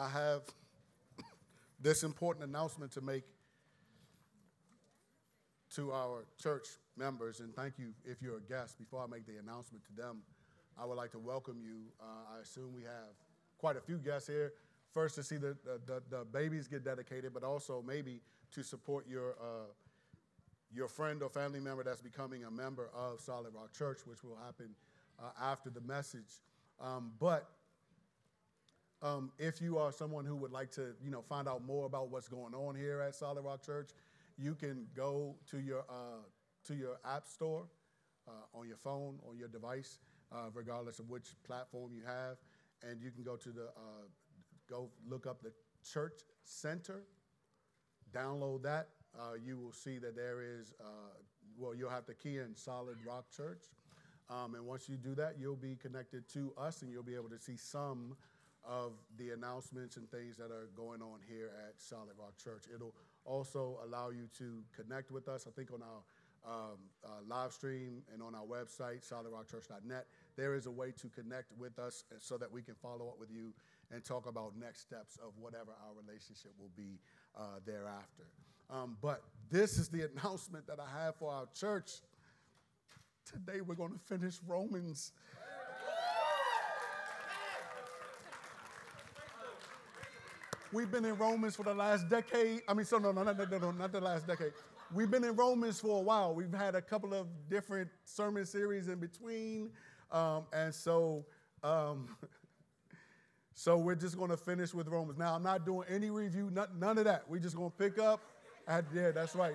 I have this important announcement to make to our church members, and thank you if you're a guest. Before I make the announcement to them, I would like to welcome you. I assume we have quite a few guests here, first to see the babies get dedicated, but also maybe to support your friend or family member that's becoming a member of Solid Rock Church, which will happen after the message. But if you are someone who would like to, find out more about what's going on here at Solid Rock Church, you can go to your app store on your phone, on your device, regardless of which platform you have, and you can go to the go look up the Church Center, download that. You will see that there is, you'll have to key in Solid Rock Church. And once you do that, you'll be connected to us, and you'll be able to see some of the announcements and things that are going on here at Solid Rock Church. It'll also allow you to connect with us, I think, on our live stream and on our website, solidrockchurch.net. There is a way to connect with us so that we can follow up with you and talk about next steps of whatever our relationship will be thereafter. But this is the announcement that I have for our church. Today we're going to finish Romans. We've been in Romans for the last decade. Not the last decade. We've been in Romans for a while. We've had a couple of different sermon series in between. So we're just going to finish with Romans. Now, I'm not doing any review, none of that. We're just going to pick up. Yeah, that's right.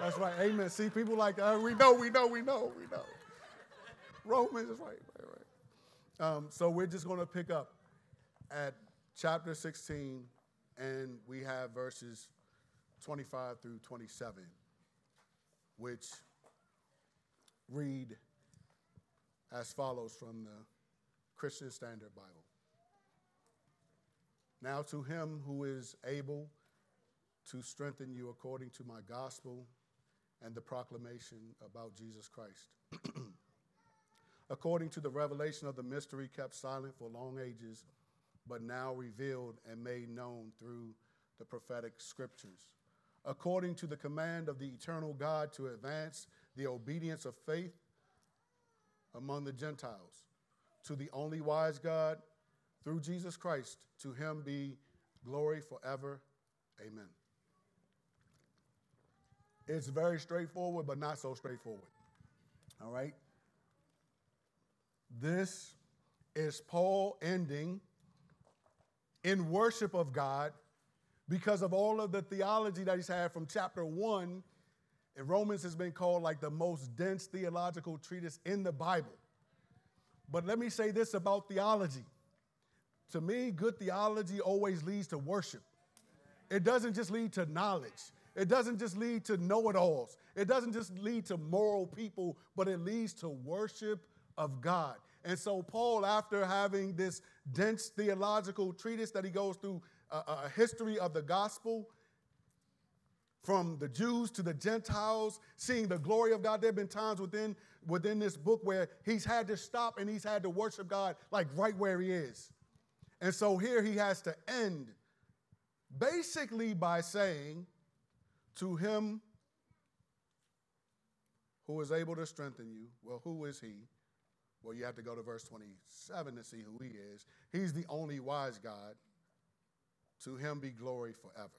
That's right. Amen. See, people like, we know. Romans is right. So we're just going to pick up at chapter 16, and we have verses 25 through 27, which read as follows from the Christian Standard Bible. Now to him who is able to strengthen you according to my gospel and the proclamation about Jesus Christ, according to the revelation of the mystery kept silent for long ages, but now revealed and made known through the prophetic scriptures, according to the command of the eternal God to advance the obedience of faith among the Gentiles, to the only wise God, through Jesus Christ, to him be glory forever. Amen. It's very straightforward, but not so straightforward. All right? This is Paul ending in worship of God because of all of the theology that he's had from chapter 1. And Romans has been called like the most dense theological treatise in the Bible. But let me say this about theology. To me, good theology always leads to worship. It doesn't just lead to knowledge. It doesn't just lead to know-it-alls. It doesn't just lead to moral people, but it leads to worship of God. And so Paul, after having this dense theological treatise that he goes through, a history of the gospel, from the Jews to the Gentiles, seeing the glory of God. There have been times within this book where he's had to stop and he's had to worship God like right where he is. And so here he has to end basically by saying, to him who is able to strengthen you. Well, who is he? Well, you have to go to verse 27 to see who he is. He's the only wise God. To him be glory forever.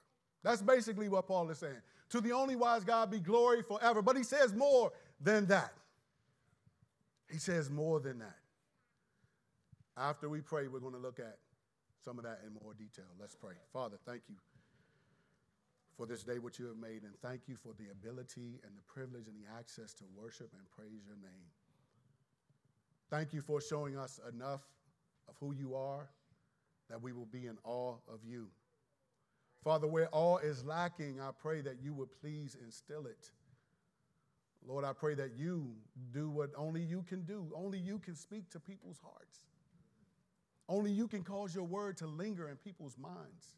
That's basically what Paul is saying. To the only wise God be glory forever. But he says more than that. He says more than that. After we pray, we're going to look at some of that in more detail. Let's pray. Father, thank you for this day, what you have made, and thank you for the ability and the privilege and the access to worship and praise your name. Thank you for showing us enough of who you are that we will be in awe of you. Father, where awe is lacking, I pray that you would please instill it. Lord, I pray that you do what only you can do. Only you can speak to people's hearts. Only you can cause your word to linger in people's minds.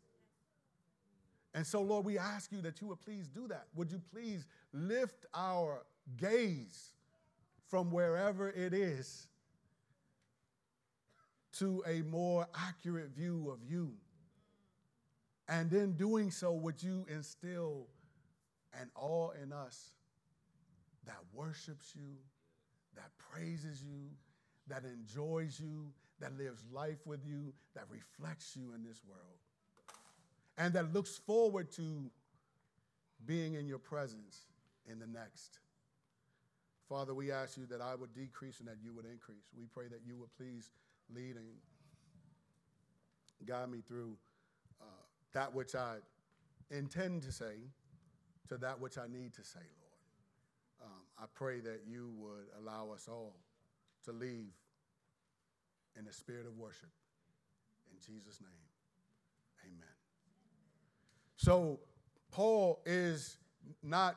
And so, Lord, we ask you that you would please do that. Would you please lift our gaze from wherever it is to a more accurate view of you And in doing so, would you instill an awe in us that worships you, that praises you, that enjoys you, that lives life with you, that reflects you in this world, and that looks forward to being in your presence in the next. Father, we ask you that I would decrease and that you would increase. We pray that you would please lead and guide me through that which I intend to say to that which I need to say, Lord. I pray that you would allow us all to leave in the spirit of worship. In Jesus' name, amen. So Paul is not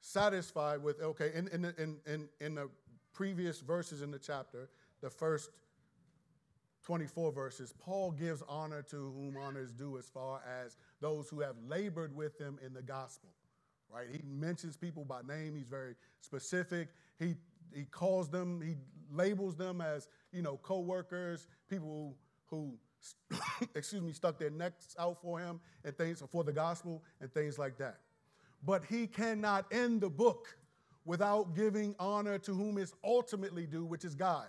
satisfied with, okay, in the previous verses in the chapter, the first 24 verses, Paul gives honor to whom honor is due as far as those who have labored with him in the gospel, right? He mentions people by name. He's very specific. He calls them, he labels them as, co-workers, people who stuck their necks out for him and things, for the gospel and things like that. But he cannot end the book without giving honor to whom it's ultimately due, which is God.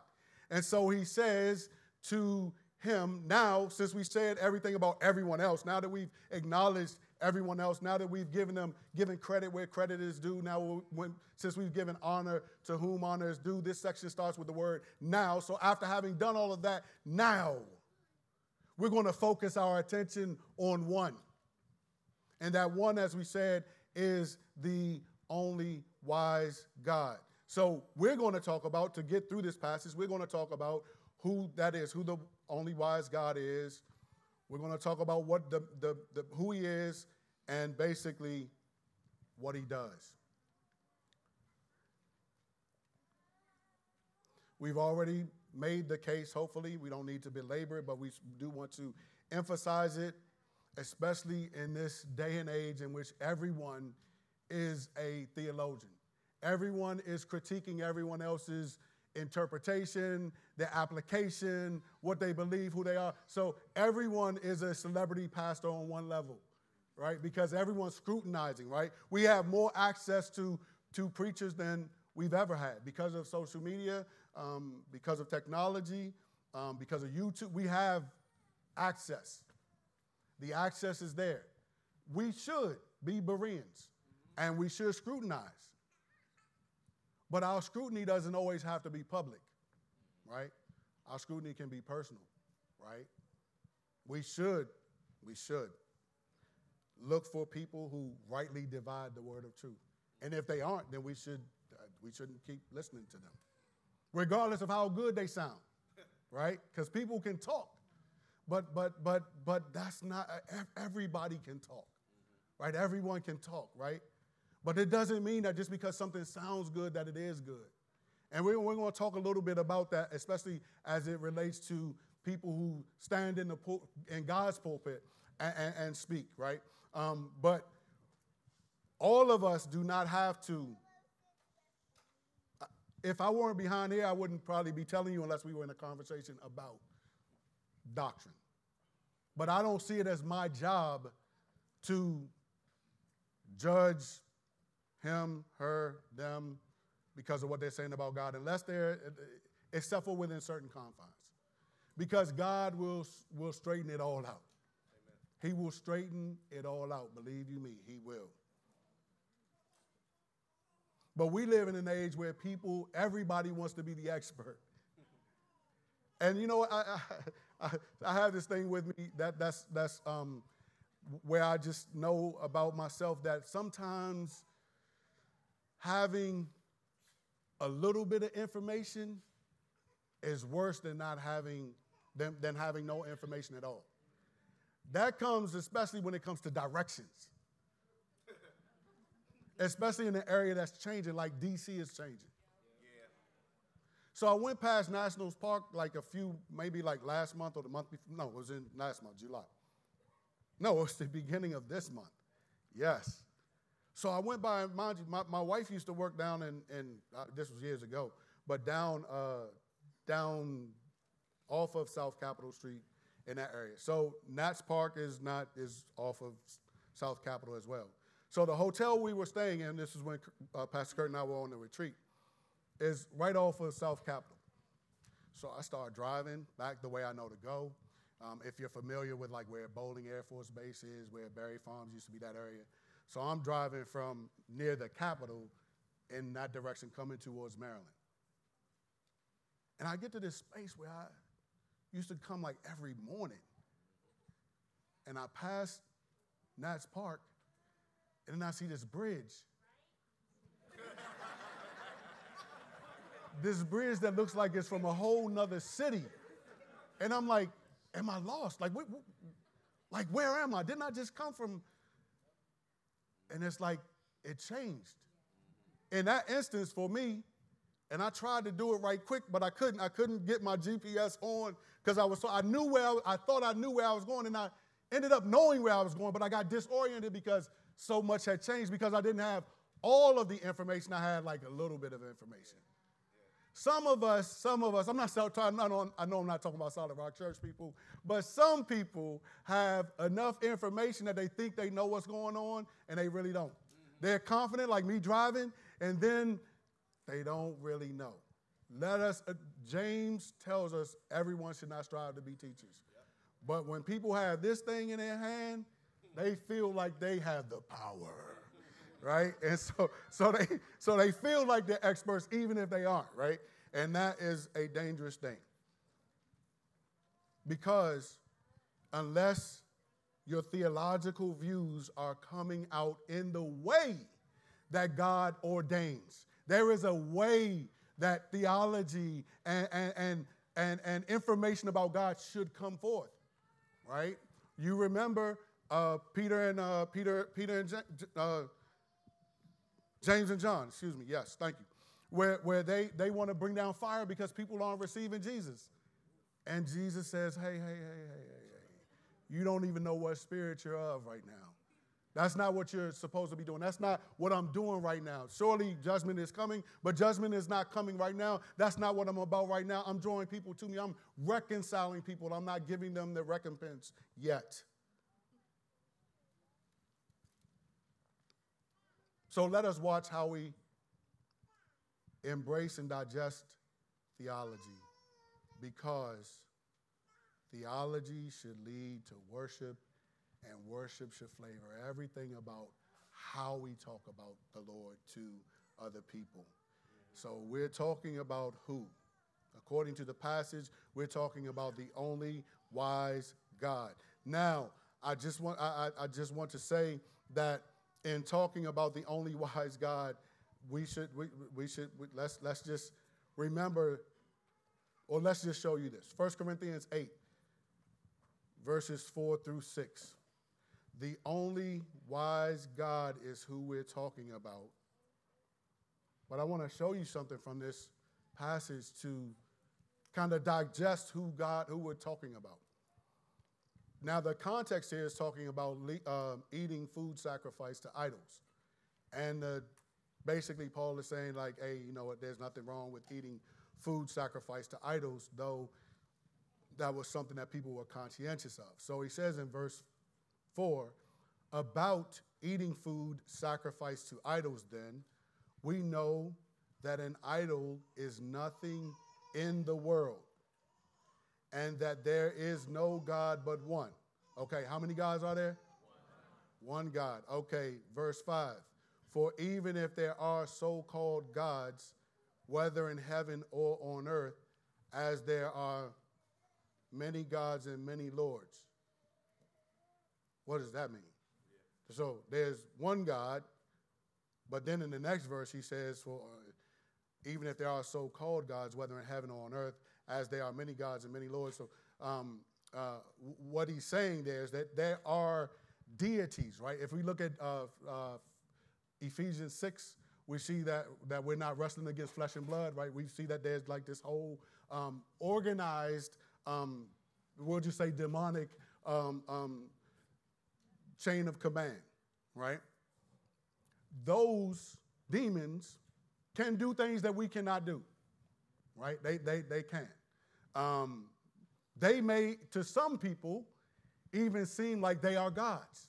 And so he says to him, now, since we said everything about everyone else, now that we've acknowledged everyone else, now that we've given credit where credit is due, now since we've given honor to whom honor is due, this section starts with the word now. So after having done all of that, now we're going to focus our attention on one. And that one, as we said, is the only wise God. So we're going to talk about, to get through this passage, we're going to talk about who that is, who the only wise God is. We're going to talk about what the who he is and basically what he does. We've already made the case, hopefully. We don't need to belabor it, but we do want to emphasize it, especially in this day and age in which everyone is a theologian. Everyone is critiquing everyone else's interpretation, their application, what they believe, who they are. So everyone is a celebrity pastor on one level, right? Because everyone's scrutinizing, right? We have more access to preachers than we've ever had because of social media, because of technology, because of YouTube. We have access. The access is there. We should be Bereans, and we should scrutinize. But our scrutiny doesn't always have to be public, right? Our scrutiny can be personal, right? We should look for people who rightly divide the word of truth. And if they aren't, then we shouldn't keep listening to them, regardless of how good they sound, right? Because people can talk, but that's not, everybody can talk, right? Everyone can talk, right? But it doesn't mean that just because something sounds good that it is good. And we're going to talk a little bit about that, especially as it relates to people who stand in God's pulpit and speak, right? But all of us do not have to. If I weren't behind here, I wouldn't probably be telling you unless we were in a conversation about doctrine. But I don't see it as my job to judge him, her, them, because of what they're saying about God, except for within certain confines. Because God will straighten it all out. Amen. He will straighten it all out. Believe you me, he will. But we live in an age where everybody wants to be the expert. And I have this thing with me that's where I just know about myself that sometimes having a little bit of information is worse than having no information at all. That comes especially when it comes to directions, especially in an area that's changing, like D.C. is changing. Yeah. So I went past Nationals Park last month or the month before. No, it was in last month, July. No, it was the beginning of this month. Yes. So I went by, mind you, my wife used to work down in this was years ago, but down off of South Capitol Street in that area. So Nationals Park is off of South Capitol as well. So the hotel we were staying in, this is when Pastor Kurt and I were on the retreat, is right off of South Capitol. So I started driving back the way I know to go. If you're familiar with like where Bowling Air Force Base is, where Barry Farms used to be, that area. So I'm driving from near the Capitol in that direction, coming towards Maryland. And I get to this space where I used to come like every morning. And I pass Nationals Park, and then I see this bridge. This bridge that looks like it's from a whole nother city. And I'm like, am I lost? Like, like where am I? Didn't I just come from? And it's like, it changed. In that instance for me, and I tried to do it right quick, but I couldn't. I couldn't get my GPS on because I thought I knew where I was going, and I ended up knowing where I was going, but I got disoriented because so much had changed because I didn't have all of the information. I had like a little bit of information. Some of us, I know I'm not talking about Solid Rock Church people, but some people have enough information that they think they know what's going on, and they really don't. They're confident, like me driving, and then they don't really know. James tells us everyone should not strive to be teachers. Yep. But when people have this thing in their hand, they feel like they have the power, right? And so they feel like they're experts even if they aren't, right? And that is a dangerous thing. Because unless your theological views are coming out in the way that God ordains, there is a way that theology and information about God should come forth, right? You remember James and John. Excuse me. Yes, thank you. Where they want to bring down fire because people aren't receiving Jesus, and Jesus says, "Hey, you don't even know what spirit you're of right now." That's not what you're supposed to be doing. That's not what I'm doing right now. Surely judgment is coming, but judgment is not coming right now. That's not what I'm about right now. I'm drawing people to me. I'm reconciling people. I'm not giving them the recompense yet. So let us watch how we embrace and digest theology, because theology should lead to worship, and worship should flavor everything about how we talk about the Lord to other people. So we're talking about who? According to the passage, we're talking about the only wise God. Now, I just want to say that in talking about the only wise God, let's just remember, or let's just show you this. 1 Corinthians 8, verses 4 through 6. The only wise God is who we're talking about. But I want to show you something from this passage to kind of digest who we're talking about. Now, the context here is talking about eating food sacrificed to idols. And basically, Paul is saying, like, hey, you know what, there's nothing wrong with eating food sacrificed to idols, though that was something that people were conscientious of. So he says in verse 4, about eating food sacrificed to idols, then we know that an idol is nothing in the world, and that there is no God but one. Okay, how many gods are there? One God. Okay, verse 5. For even if there are so-called gods, whether in heaven or on earth, as there are many gods and many lords. What does that mean? Yeah. So there's one God, but then in the next verse he says, "For even if there are so-called gods, whether in heaven or on earth, as there are many gods and many lords." So what he's saying there is that there are deities, right? If we look at Ephesians 6, we see that we're not wrestling against flesh and blood, right? We see that there's like this whole organized, we'll just say demonic chain of command, right? Those demons can do things that we cannot do, right? They can. They may, to some people, even seem like they are gods,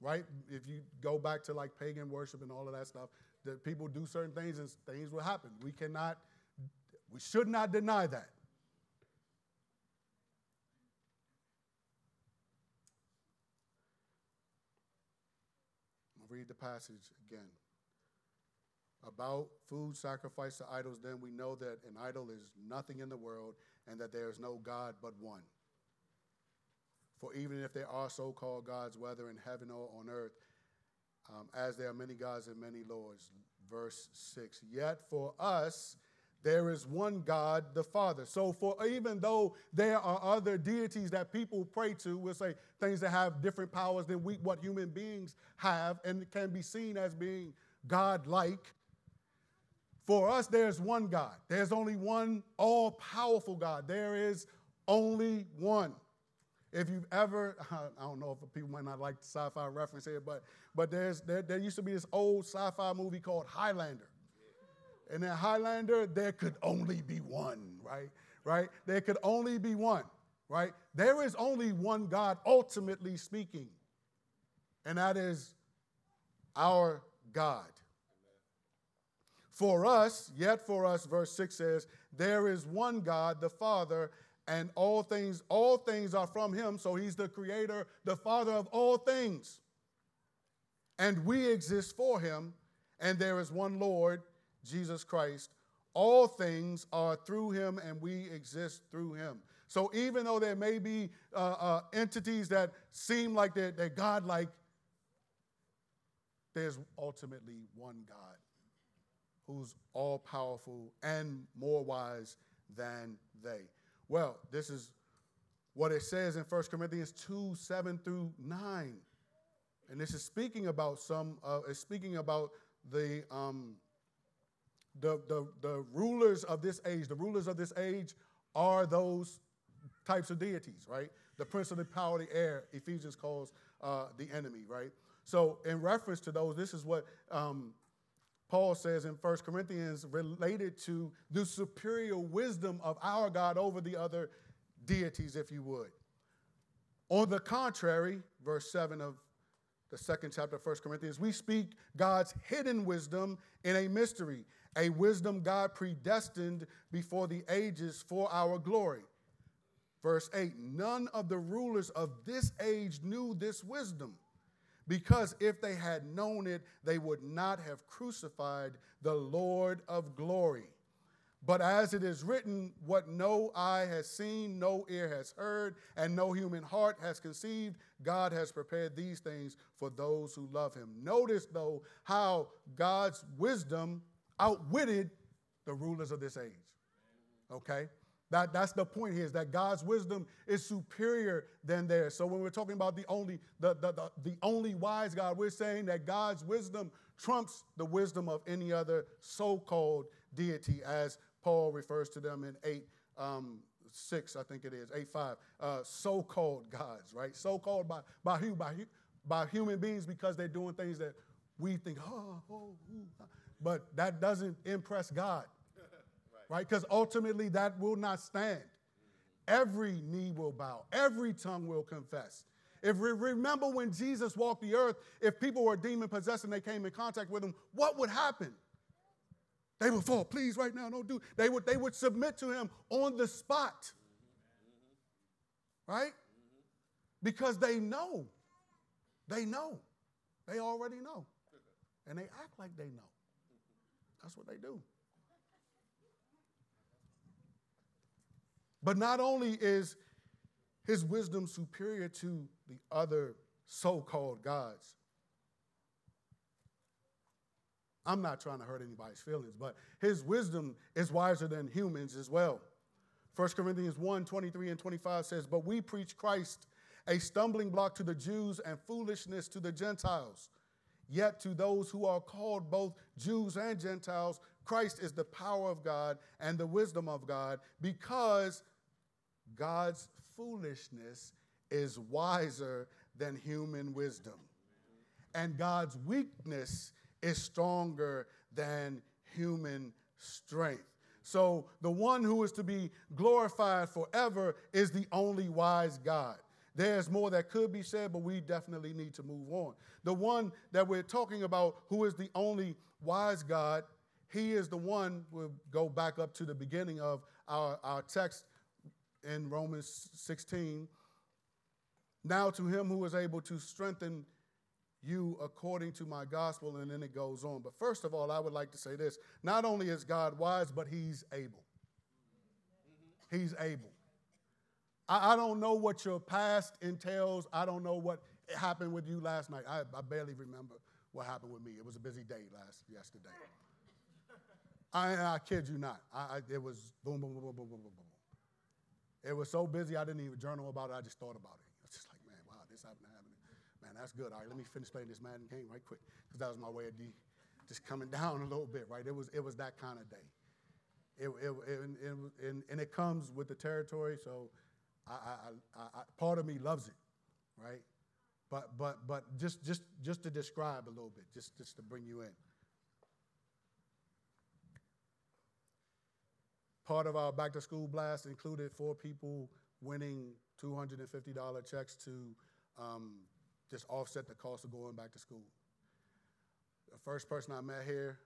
right? If you go back to like pagan worship and all of that stuff, that people do certain things and things will happen. We should not deny that. I'll read the passage again. About food sacrificed to idols, then we know that an idol is nothing in the world and that there is no God but one. For even if there are so-called gods, whether in heaven or on earth, as there are many gods and many lords. Verse 6, yet for us there is one God, the Father. So for even though there are other deities that people pray to, we'll say things that have different powers than what human beings have and can be seen as being God-like, for us there's one God. There's only one all-powerful God. There is only one. If you've ever, I don't know if people might not like the sci-fi reference here, but there used to be this old sci-fi movie called Highlander. And in Highlander, there could only be one, right? Right? There could only be one, right? There is only one God, ultimately speaking, and that is our God. For us, yet for us, verse 6 says, there is one God, the Father, and all things are from him, so he's the creator, the Father of all things. And we exist for him, and there is one Lord, Jesus Christ. All things are through him, and we exist through him. So even though there may be entities that seem like they're God-like, there's ultimately one God who's all-powerful and more wise than they. Well, this is what it says in 1 Corinthians 2, 7 through 9. And this is speaking about the rulers of this age. The rulers of this age are those types of deities, right? The prince of the power of the air, Ephesians calls the enemy, right? So in reference to those, this is what Paul says in 1 Corinthians related to the superior wisdom of our God over the other deities, if you would. On the contrary, verse 7 of the second chapter of 1 Corinthians, we speak God's hidden wisdom in a mystery, a wisdom God predestined before the ages for our glory. Verse 8, none of the rulers of this age knew this wisdom. Because if they had known it, they would not have crucified the Lord of glory. But as it is written, what no eye has seen, no ear has heard, and no human heart has conceived, God has prepared these things for those who love him. Notice, though, how God's wisdom outwitted the rulers of this age. Okay? That's the point here, is that God's wisdom is superior than theirs. So when we're talking about the only wise God, we're saying that God's wisdom trumps the wisdom of any other so-called deity, as Paul refers to them in 8:6, I think it is, 8:5. So-called gods, right? So-called by human beings because they're doing things that we think, but that doesn't impress God. Right, because ultimately that will not stand. Every knee will bow. Every tongue will confess. If we remember when Jesus walked the earth, if people were demon-possessed and they came in contact with him, what would happen? They would fall, please, right now, don't do it. They would submit to him on the spot. Right? Because they know. They know. They already know. And they act like they know. That's what they do. But not only is his wisdom superior to the other so-called gods, I'm not trying to hurt anybody's feelings, but his wisdom is wiser than humans as well. 1 Corinthians 1:23 and 25 says, but we preach Christ, a stumbling block to the Jews and foolishness to the Gentiles. Yet to those who are called, both Jews and Gentiles, Christ is the power of God and the wisdom of God, because God's foolishness is wiser than human wisdom, and God's weakness is stronger than human strength. So the one who is to be glorified forever is the only wise God. There's more that could be said, but we definitely need to move on. The one that we're talking about, who is the only wise God, he is the one, we'll go back up to the beginning of our text in Romans 16. Now to him who is able to strengthen you according to my gospel, and then it goes on. But first of all, I would like to say this. Not only is God wise, but he's able. He's able. I don't know what your past entails. I don't know what happened with you last night. I barely remember what happened with me. It was a busy day yesterday. I kid you not. It was boom, boom, boom, boom, boom, boom, boom. It was so busy I didn't even journal about it. I just thought about it. I was just like, man, wow, this happened. Man, that's good. All right, let me finish playing this Madden game right quick, because that was my way of just coming down a little bit, right? It was that kind of day. And it comes with the territory, so I part of me loves it, right? But just to describe a little bit, just to bring you in. Part of our back-to-school blast included 4 people winning $250 checks to just offset the cost of going back to school. The first person I met here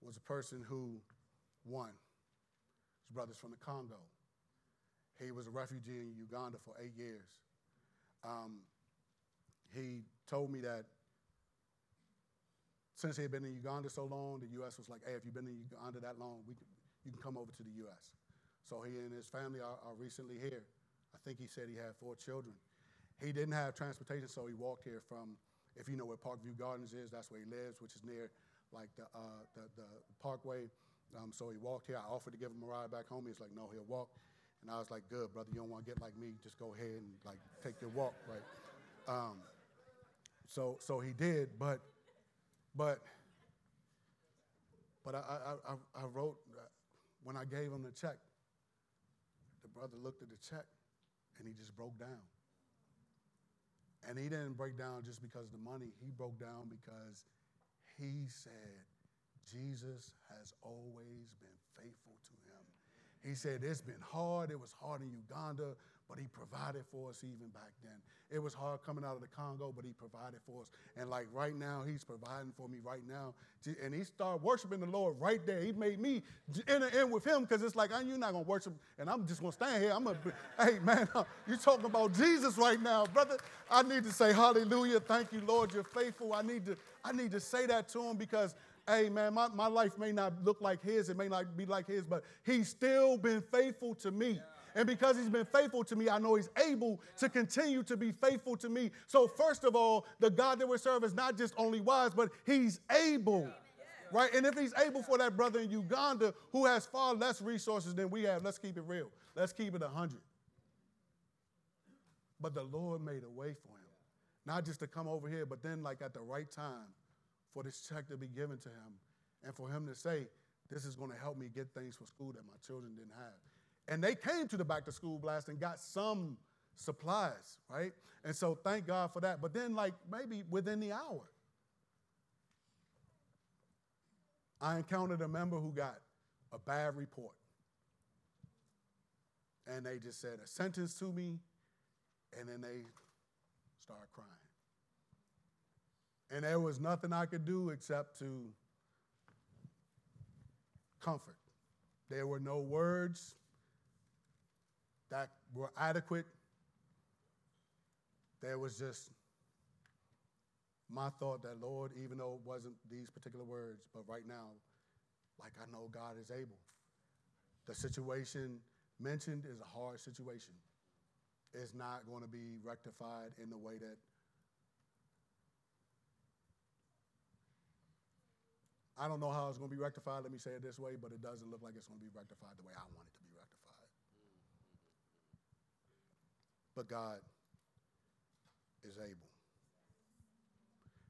was a person who won. His brother's from the Congo. He was a refugee in Uganda for 8 years. He told me that since he had been in Uganda so long, the U.S. was like, hey, if you've been in Uganda that long, you can come over to the U.S. So he and his family are recently here. I think he said he had 4 children. He didn't have transportation, so he walked here from, if you know where Parkview Gardens is, that's where he lives, which is near like the parkway. So he walked here. I offered to give him a ride back home. He was like, no, he'll walk. And I was like, good, brother, you don't want to get like me. Just go ahead and like take your walk, right? So he did, but I wrote, when I gave him the check, the brother looked at the check and he just broke down. And he didn't break down just because of the money. He broke down because he said, Jesus has always been faithful to him. He said, it's been hard. It was hard in Uganda, but he provided for us even back then. It was hard coming out of the Congo, but he provided for us. And like right now, he's providing for me right now. And he started worshiping the Lord right there. He made me enter in with him, because it's like, you're not going to worship, and I'm just going to stand here. Hey, man, you're talking about Jesus right now, brother. I need to say hallelujah. Thank you, Lord. You're faithful. I need to say that to him, because hey, man, my life may not look like his. It may not be like his, but he's still been faithful to me. Yeah. And because he's been faithful to me, I know he's able to continue to be faithful to me. So first of all, the God that we serve is not just only wise, but he's able, right? And if he's able for that brother in Uganda who has far less resources than we have, let's keep it real. Let's keep it 100. But the Lord made a way for him, not just to come over here, but then like at the right time for this check to be given to him and for him to say, this is going to help me get things for school that my children didn't have. And they came to the back-to-school blast and got some supplies, right? And so thank God for that. But then, like, maybe within the hour, I encountered a member who got a bad report. And they just said a sentence to me, and then they started crying. And there was nothing I could do except to comfort. There were no words that were adequate. There was just my thought that, Lord, even though it wasn't these particular words, but right now, like I know God is able. The situation mentioned is a hard situation. It's not going to be rectified in the way that I don't know how it's going to be rectified, let me say it this way, but it doesn't look like it's going to be rectified the way I want it to be. But God is able.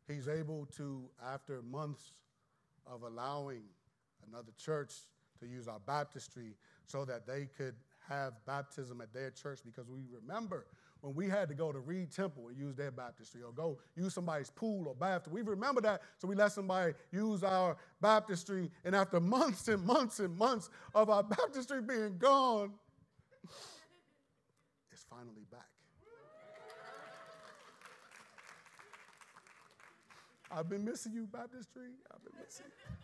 He's able to, after months of allowing another church to use our baptistry so that they could have baptism at their church, because we remember when we had to go to Reed Temple and use their baptistry or go use somebody's pool or bathroom. We remember that, so we let somebody use our baptistry. And after months and months and months of our baptistry being gone, it's finally back. I've been missing you, baptistry. I've been missing you.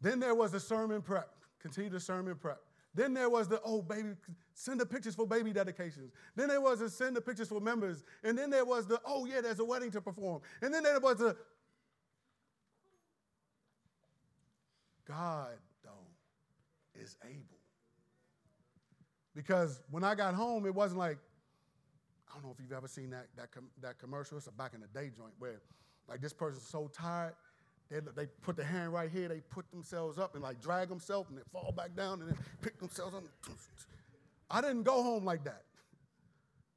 Then there was the sermon prep. Continue the sermon prep. Then there was the, send the pictures for baby dedications. Then there was the send the pictures for members. And then there was the, there's a wedding to perform. And then there was the, God, though, is able. Because when I got home, it wasn't like, I don't know if you've ever seen that commercial. It's a back in the day joint where, like, this person's so tired. They put their hand right here. They put themselves up and, like, drag themselves, and they fall back down and then pick themselves up. I didn't go home like that.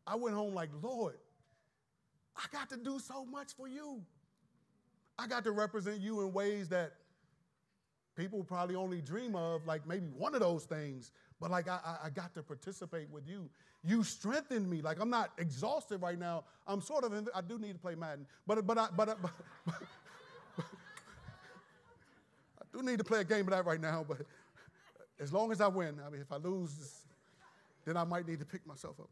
I went home like, Lord, I got to do so much for you. I got to represent you in ways that people probably only dream of, like maybe one of those things. But, like, I got to participate with you. You strengthened me. Like, I'm not exhausted right now. I'm sort of I do need to play Madden. I do need to play a game of that right now, but as long as I win, I mean, if I lose, then I might need to pick myself up.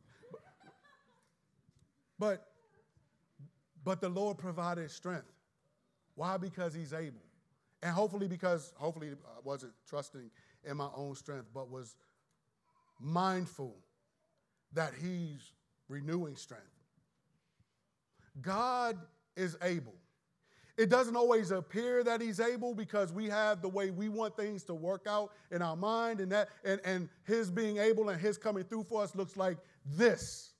But the Lord provided strength. Why? Because he's able. And hopefully I wasn't trusting in my own strength, but was mindful that he's renewing strength. God is able. It doesn't always appear that he's able because we have the way we want things to work out in our mind, and his being able and his coming through for us looks like this.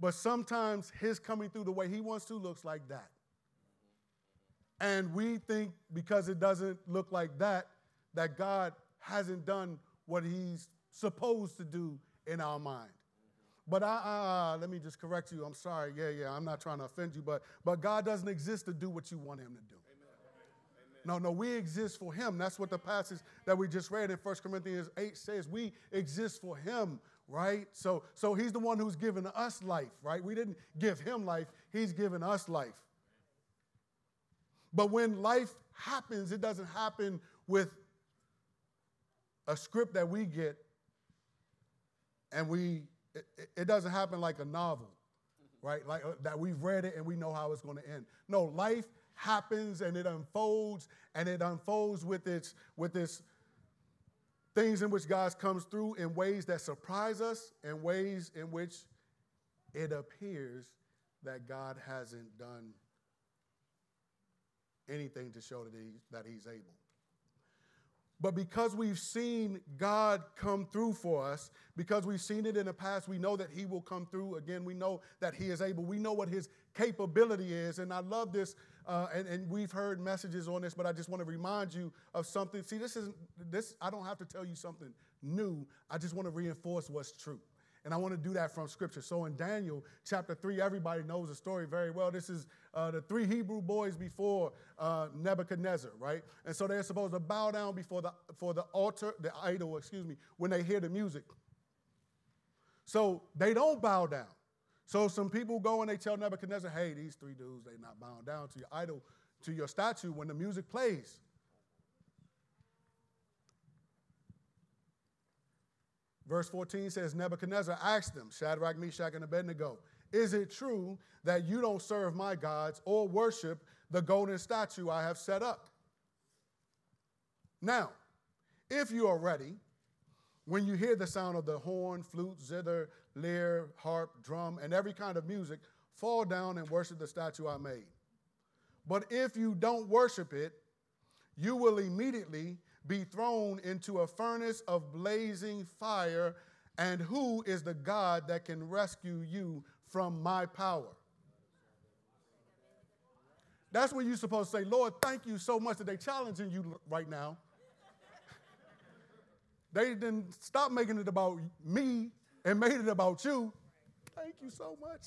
But sometimes his coming through the way he wants to looks like that. And we think because it doesn't look like that, that God hasn't done what he's supposed to do in our mind. But let me just correct you. I'm sorry. Yeah, I'm not trying to offend you, but God doesn't exist to do what you want him to do. Amen. No, we exist for him. That's what the passage that we just read in 1 Corinthians 8 says. We exist for him, right? So he's the one who's given us life, right? We didn't give him life. He's given us life. But when life happens, it doesn't happen with a script that we get and It doesn't happen like a novel, right? Like that we've read it and we know how it's going to end. No, life happens and it unfolds with its things in which God comes through in ways that surprise us and ways in which it appears that God hasn't done anything to show that he's able. But because we've seen God come through for us, because we've seen it in the past, we know that he will come through again. We know that he is able. We know what his capability is. And I love this, and we've heard messages on this, but I just want to remind you of something. See, I don't have to tell you something new. I just want to reinforce what's true. And I want to do that from Scripture. So in Daniel chapter 3, everybody knows the story very well. This is the three Hebrew boys before Nebuchadnezzar, right? And so they're supposed to bow down before the idol, when they hear the music. So they don't bow down. So some people go and they tell Nebuchadnezzar, hey, these three dudes, they're not bowing down to your idol, to your statue when the music plays. Verse 14 says, Nebuchadnezzar asked them, Shadrach, Meshach, and Abednego, is it true that you don't serve my gods or worship the golden statue I have set up? Now, if you are ready, when you hear the sound of the horn, flute, zither, lyre, harp, drum, and every kind of music, fall down and worship the statue I made. But if you don't worship it, you will immediately be thrown into a furnace of blazing fire, and who is the God that can rescue you from my power? That's when you're supposed to say, Lord, thank you so much that they're challenging you right now. They didn't stop making it about me and made it about you. Thank you so much.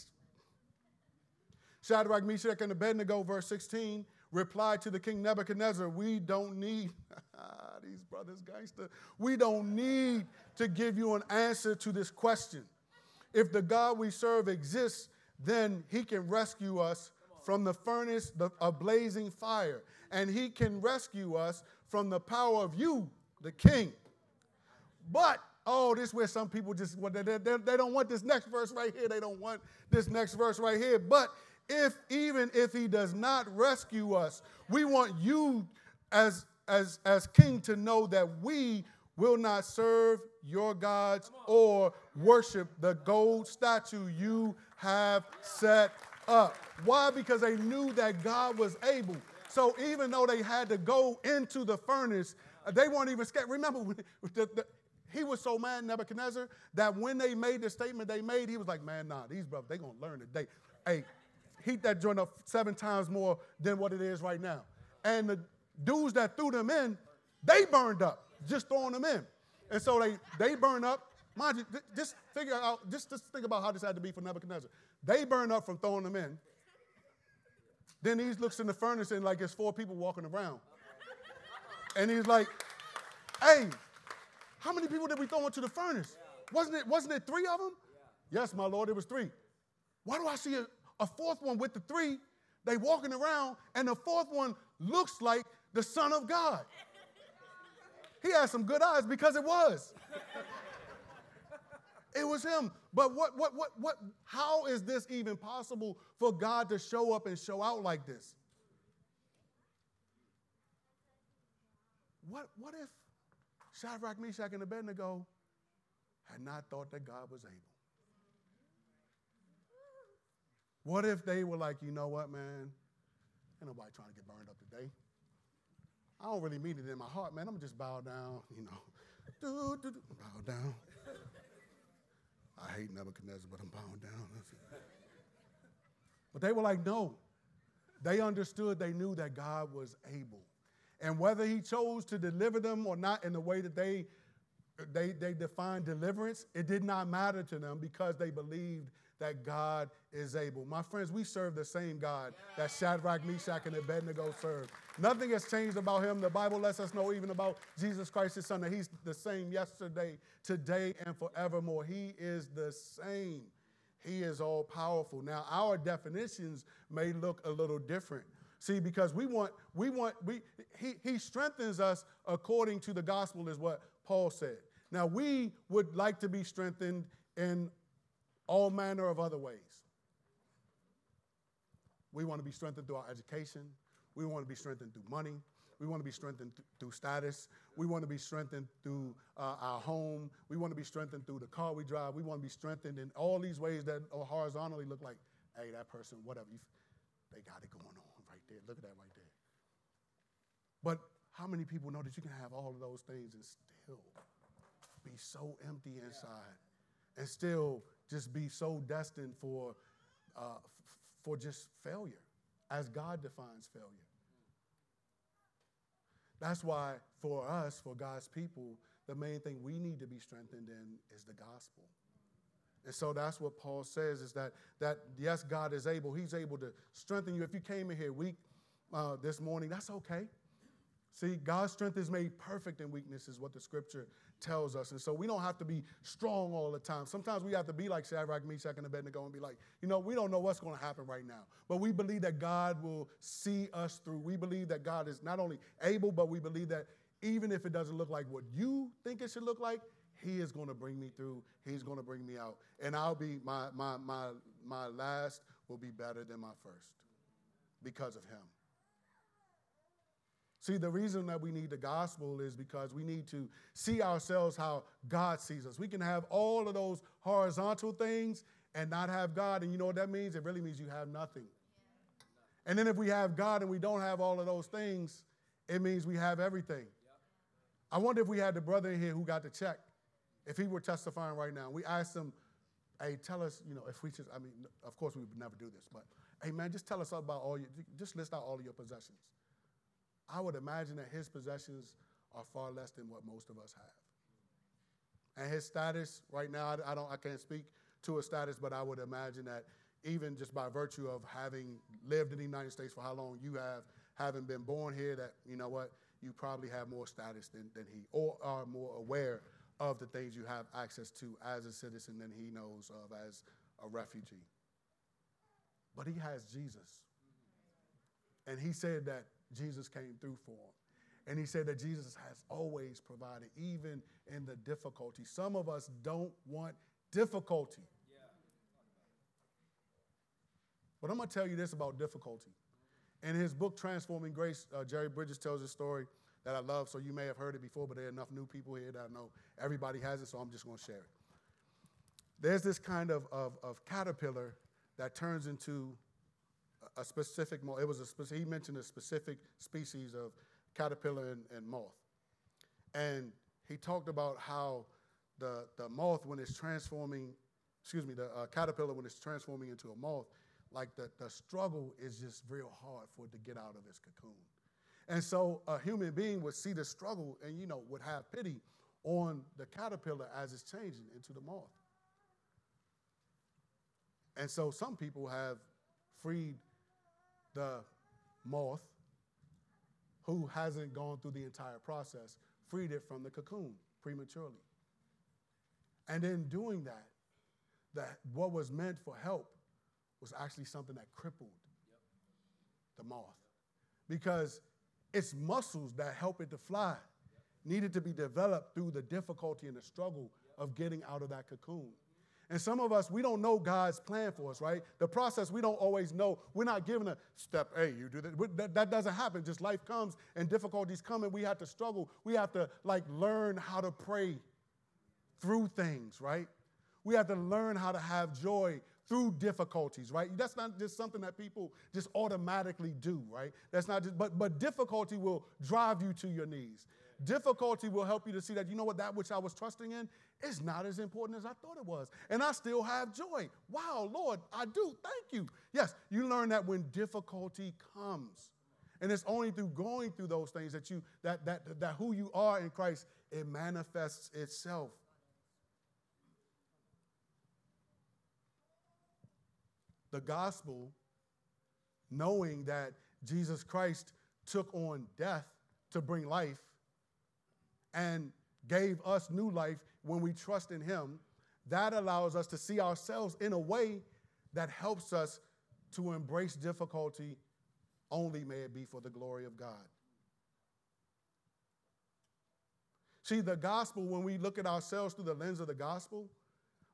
Shadrach, Meshach, and Abednego, verse 16, replied to the king Nebuchadnezzar, we don't need, these brothers gangster, we don't need to give you an answer to this question. If the God we serve exists, then he can rescue us from the furnace of blazing fire, and he can rescue us from the power of you, the king. But, this is where some people just, they don't want this next verse right here. They don't want this next verse right here. But even if he does not rescue us, we want you as king to know that we will not serve your gods or worship the gold statue you have set up. Why? Because they knew that God was able. So even though they had to go into the furnace, they weren't even scared. Remember, he was so mad, Nebuchadnezzar, that when they made the statement they made, he was like, man, nah, these brothers, they're going to learn today. Hey, heat that joint up 7 times more than what it is right now. And the dudes that threw them in, they burned up, just throwing them in. And so they burn up. Mind you, just think about how this had to be for Nebuchadnezzar. They burn up from throwing them in. Then he looks in the furnace and like there's 4 people walking around. And he's like, hey, how many people did we throw into the furnace? Wasn't it 3 of them? Yes, my Lord, it was 3. Why do I see a 4th one with the 3? They walking around, and the 4th one looks like the Son of God. He had some good eyes because it was. It was him. But what, how is this even possible for God to show up and show out like this? What if Shadrach, Meshach, and Abednego had not thought that God was able? What if they were like, you know what, man? Ain't nobody trying to get burned up today. I don't really mean it in my heart, man. I'm just bow down, bow down. I hate Nebuchadnezzar, but I'm bowing down. But they were like, no. They understood, they knew that God was able. And whether he chose to deliver them or not in the way that they defined deliverance, it did not matter to them because they believed that God is able. My friends, we serve the same God that Shadrach, Meshach, and Abednego served. Nothing has changed about him. The Bible lets us know even about Jesus Christ, his son, that he's the same yesterday, today, and forevermore. He is the same. He is all powerful. Now, our definitions may look a little different. See, because he strengthens us according to the gospel is what Paul said. Now, we would like to be strengthened in all manner of other ways. We want to be strengthened through our education. We want to be strengthened through money. We want to be strengthened through status. We want to be strengthened through our home. We want to be strengthened through the car we drive. We want to be strengthened in all these ways that horizontally look like, hey, that person, whatever, they got it going on right there. Look at that right there. But how many people know that you can have all of those things and still be so empty inside and still just be so destined for just failure, as God defines failure? That's why for us, for God's people, the main thing we need to be strengthened in is the gospel. And so that's what Paul says is that yes, God is able. He's able to strengthen you. If you came in here weak this morning, that's okay. See, God's strength is made perfect in weakness is what the scripture tells us. And so we don't have to be strong all the time. Sometimes we have to be like Shadrach, Meshach, and Abednego and be like, we don't know what's going to happen right now. But we believe that God will see us through. We believe that God is not only able, but we believe that even if it doesn't look like what you think it should look like, he is going to bring me through. He's going to bring me out. And I'll be my last will be better than my first because of him. See, the reason that we need the gospel is because we need to see ourselves how God sees us. We can have all of those horizontal things and not have God. And you know what that means? It really means you have nothing. And then if we have God and we don't have all of those things, it means we have everything. I wonder if we had the brother in here who got the check, if he were testifying right now. We asked him, hey, tell us, if we just, of course we would never do this, but hey, man, just tell us about just list out all of your possessions. I would imagine that his possessions are far less than what most of us have. And his status right now, I can't speak to his status, but I would imagine that even just by virtue of having lived in the United States for how long you have, having been born here, that, you know what, you probably have more status than he, or are more aware of the things you have access to as a citizen than he knows of as a refugee. But he has Jesus. And he said that Jesus came through for him. And he said that Jesus has always provided, even in the difficulty. Some of us don't want difficulty. Yeah. But I'm going to tell you this about difficulty. In his book, Transforming Grace, Jerry Bridges tells a story that I love, so you may have heard it before, but there are enough new people here that I know everybody has it, so I'm just going to share it. There's this kind of caterpillar that turns into a specific moth. He mentioned a specific species of caterpillar and moth. And he talked about how the moth, when it's transforming, the caterpillar, when it's transforming into a moth, like the struggle is just real hard for it to get out of its cocoon. And so a human being would see the struggle and, you know, would have pity on the caterpillar as it's changing into the moth. And so some people have freed the moth who hasn't gone through the entire process, freed it from the cocoon prematurely. And in doing that, what was meant for help was actually something that crippled the moth, because its muscles that help it to fly needed to be developed through the difficulty and the struggle of getting out of that cocoon. And some of us, we don't know God's plan for us, right? The process, we don't always know. We're not given a step A, you do that. That doesn't happen. Just life comes and difficulties come, and we have to struggle. We have to, like, learn how to pray through things, right? We have to learn how to have joy through difficulties, right? That's not just something that people just automatically do, right? That's not just, but difficulty will drive you to your knees. Difficulty will help you to see that, you know what, that which I was trusting in is not as important as I thought it was. And I still have joy. Wow, Lord, I do. Thank you. Yes, you learn that when difficulty comes. And it's only through going through those things that you that who you are in Christ, it manifests itself. The gospel, knowing that Jesus Christ took on death to bring life, and gave us new life when we trust in him, that allows us to see ourselves in a way that helps us to embrace difficulty, only may it be for the glory of God. See, the gospel, when we look at ourselves through the lens of the gospel,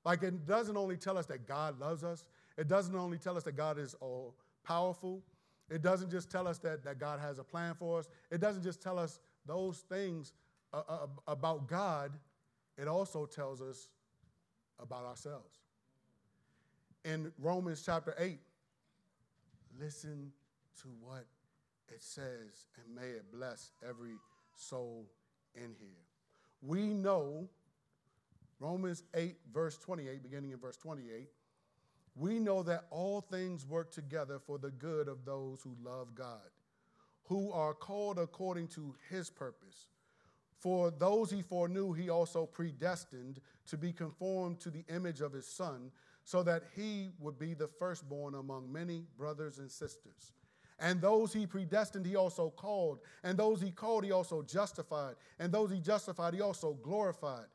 like, it doesn't only tell us that God loves us. It doesn't only tell us that God is all powerful. It doesn't just tell us that God has a plan for us. It doesn't just tell us those things about God, it also tells us about ourselves. In Romans chapter 8, listen to what it says, and may it bless every soul in here. We know, Romans 8, verse 28, beginning in verse 28, we know that all things work together for the good of those who love God, who are called according to his purpose. For those he foreknew, he also predestined to be conformed to the image of his Son, so that he would be the firstborn among many brothers and sisters. And those he predestined, he also called. And those he called, he also justified. And those he justified, he also glorified.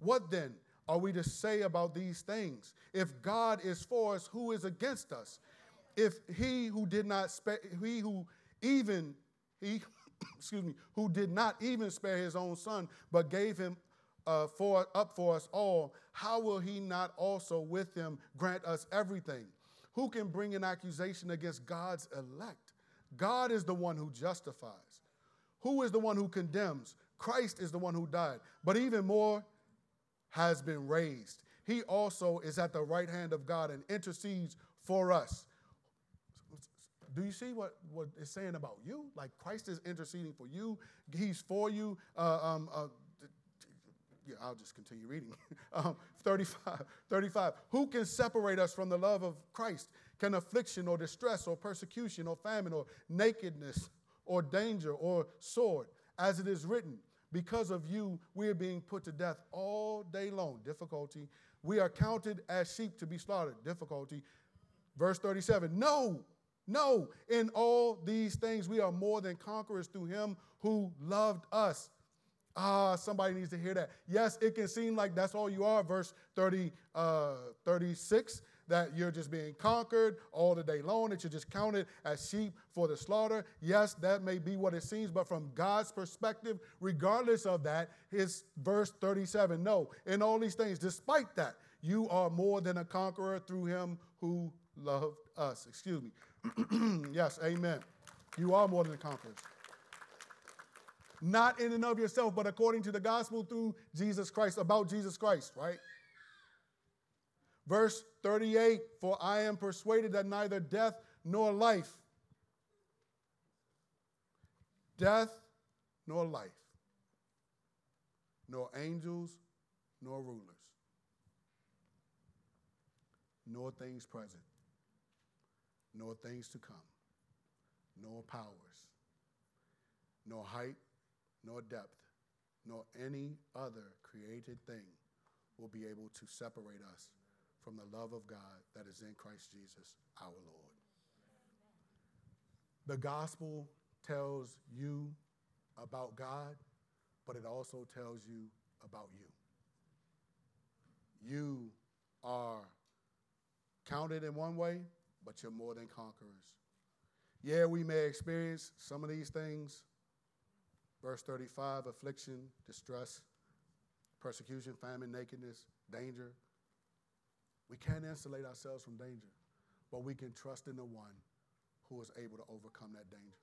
What then are we to say about these things? If God is for us, who is against us? If he who did not spare, who did not even spare his own son, but gave him up for us all, how will he not also with him grant us everything? Who can bring an accusation against God's elect? God is the one who justifies. Who is the one who condemns? Christ is the one who died, but even more has been raised. He also is at the right hand of God and intercedes for us. Do you see what it's saying about you? Like, Christ is interceding for you. He's for you. I'll just continue reading. 35. Who can separate us from the love of Christ? Can affliction or distress or persecution or famine or nakedness or danger or sword? As it is written, because of you, we are being put to death all day long. Difficulty. We are counted as sheep to be slaughtered. Difficulty. Verse 37. No. No, in all these things we are more than conquerors through him who loved us. Ah, somebody needs to hear that. Yes, it can seem like that's all you are, verse 36, that you're just being conquered all the day long, that you're just counted as sheep for the slaughter. Yes, that may be what it seems, but from God's perspective, regardless of that, it's verse 37. No, in all these things, despite that, you are more than a conqueror through him who loved us. Excuse me. Yes, amen. You are more than a conqueror. Not in and of yourself, but according to the gospel through Jesus Christ, about Jesus Christ, right? Verse 38, for I am persuaded that neither death nor life, nor angels, nor rulers, nor things present, nor things to come, nor powers, nor height, nor depth, nor any other created thing will be able to separate us from the love of God that is in Christ Jesus, our Lord. The gospel tells you about God, but it also tells you about you. You are counted in one way, but you're more than conquerors. Yeah, we may experience some of these things. Verse 35, affliction, distress, persecution, famine, nakedness, danger. We can't insulate ourselves from danger, but we can trust in the one who is able to overcome that danger.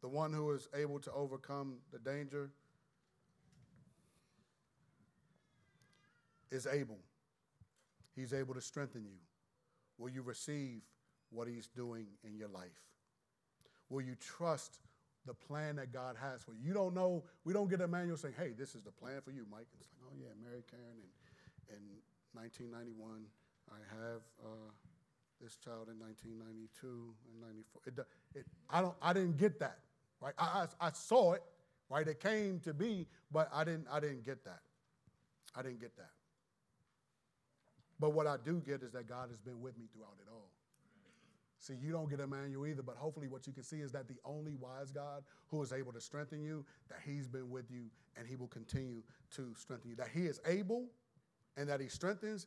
The one who is able to overcome the danger is able. He's able to strengthen you. Will you receive what he's doing in your life? Will you trust the plan that God has for you? You don't know. We don't get a manual saying, hey, this is the plan for you, Mike. It's like, oh, yeah, Mary Karen in 1991. I have this child in 1992 and 94. I didn't get that, right? I saw it, right? It came to be, but I didn't get that. I didn't get that. But what I do get is that God has been with me throughout it all. See, you don't get a manual either, but hopefully what you can see is that the only wise God who is able to strengthen you, that he's been with you and he will continue to strengthen you, that he is able and that he strengthens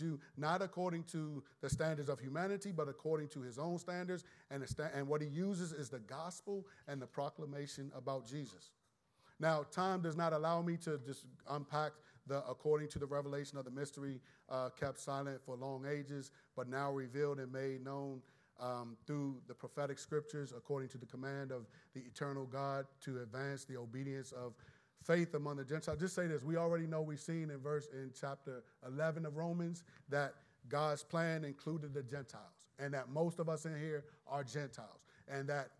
you not according to the standards of humanity, but according to his own standards, and what he uses is the gospel and the proclamation about Jesus. Now, time does not allow me to just unpack according to the revelation of the mystery kept silent for long ages, but now revealed and made known through the prophetic scriptures, according to the command of the eternal God to advance the obedience of faith among the Gentiles. Just say this: we already know, we've seen in chapter 11 of Romans that God's plan included the Gentiles, and that most of us in here are Gentiles, and that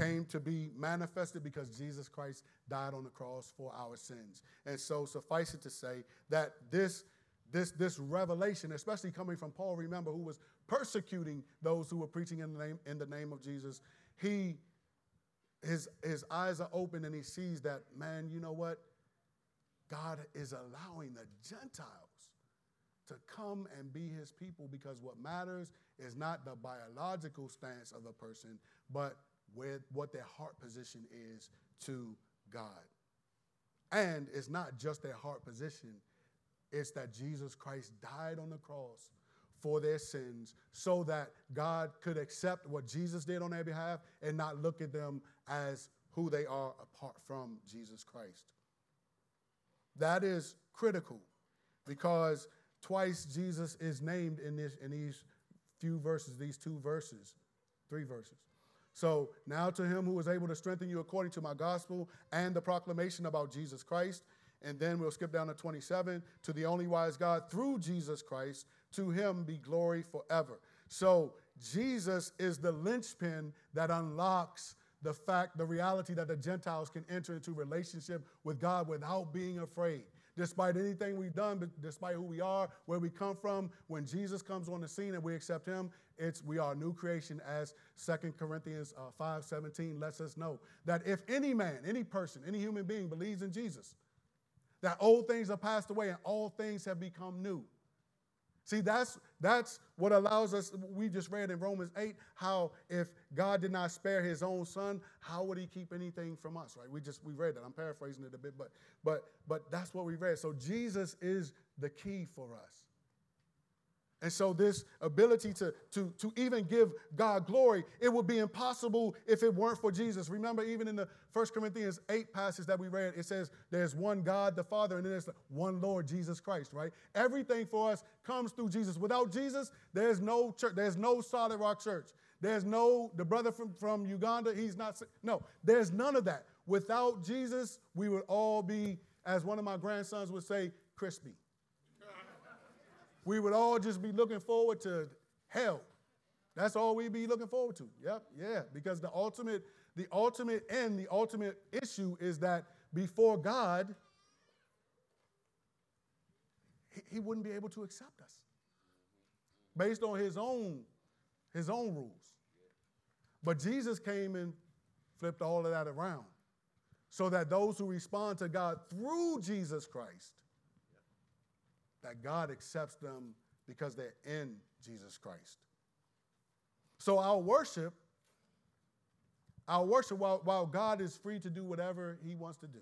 came to be manifested because Jesus Christ died on the cross for our sins. And so suffice it to say that this revelation, especially coming from Paul, remember, who was persecuting those who were preaching in the name of Jesus, his eyes are open and he sees that, man, you know what? God is allowing the Gentiles to come and be his people, because what matters is not the biological stance of a person, but with what their heart position is to God. And it's not just their heart position, it's that Jesus Christ died on the cross for their sins so that God could accept what Jesus did on their behalf and not look at them as who they are apart from Jesus Christ. That is critical, because twice Jesus is named in these three verses. So now to him who is able to strengthen you according to my gospel and the proclamation about Jesus Christ. And then we'll skip down to 27. To the only wise God through Jesus Christ, to him be glory forever. So Jesus is the linchpin that unlocks the reality that the Gentiles can enter into relationship with God without being afraid. Despite anything we've done, despite who we are, where we come from, when Jesus comes on the scene and we accept him, we are a new creation, as 2 Corinthians 5:17 lets us know. That if any man, any person, any human being believes in Jesus, that old things are passed away and all things have become new. See, that's what allows us, we just read in Romans 8, how if God did not spare his own son, how would he keep anything from us, right? We read that. I'm paraphrasing it a bit, but that's what we read. So Jesus is the key for us. And so this ability to even give God glory, it would be impossible if it weren't for Jesus. Remember, even in the 1 Corinthians 8 passage that we read, it says there's one God, the Father, and then there's one Lord, Jesus Christ, right? Everything for us comes through Jesus. Without Jesus, there's no church. There's no Solid Rock Church. There's no, the brother from Uganda, he's not, no, there's none of that. Without Jesus, we would all be, as one of my grandsons would say, crispy. We would all just be looking forward to hell. That's all we'd be looking forward to. Yep, yeah, because the ultimate end, the ultimate issue is that before God, he wouldn't be able to accept us based on his own rules. But Jesus came and flipped all of that around so that those who respond to God through Jesus Christ, that God accepts them because they're in Jesus Christ. So our worship, while God is free to do whatever he wants to do,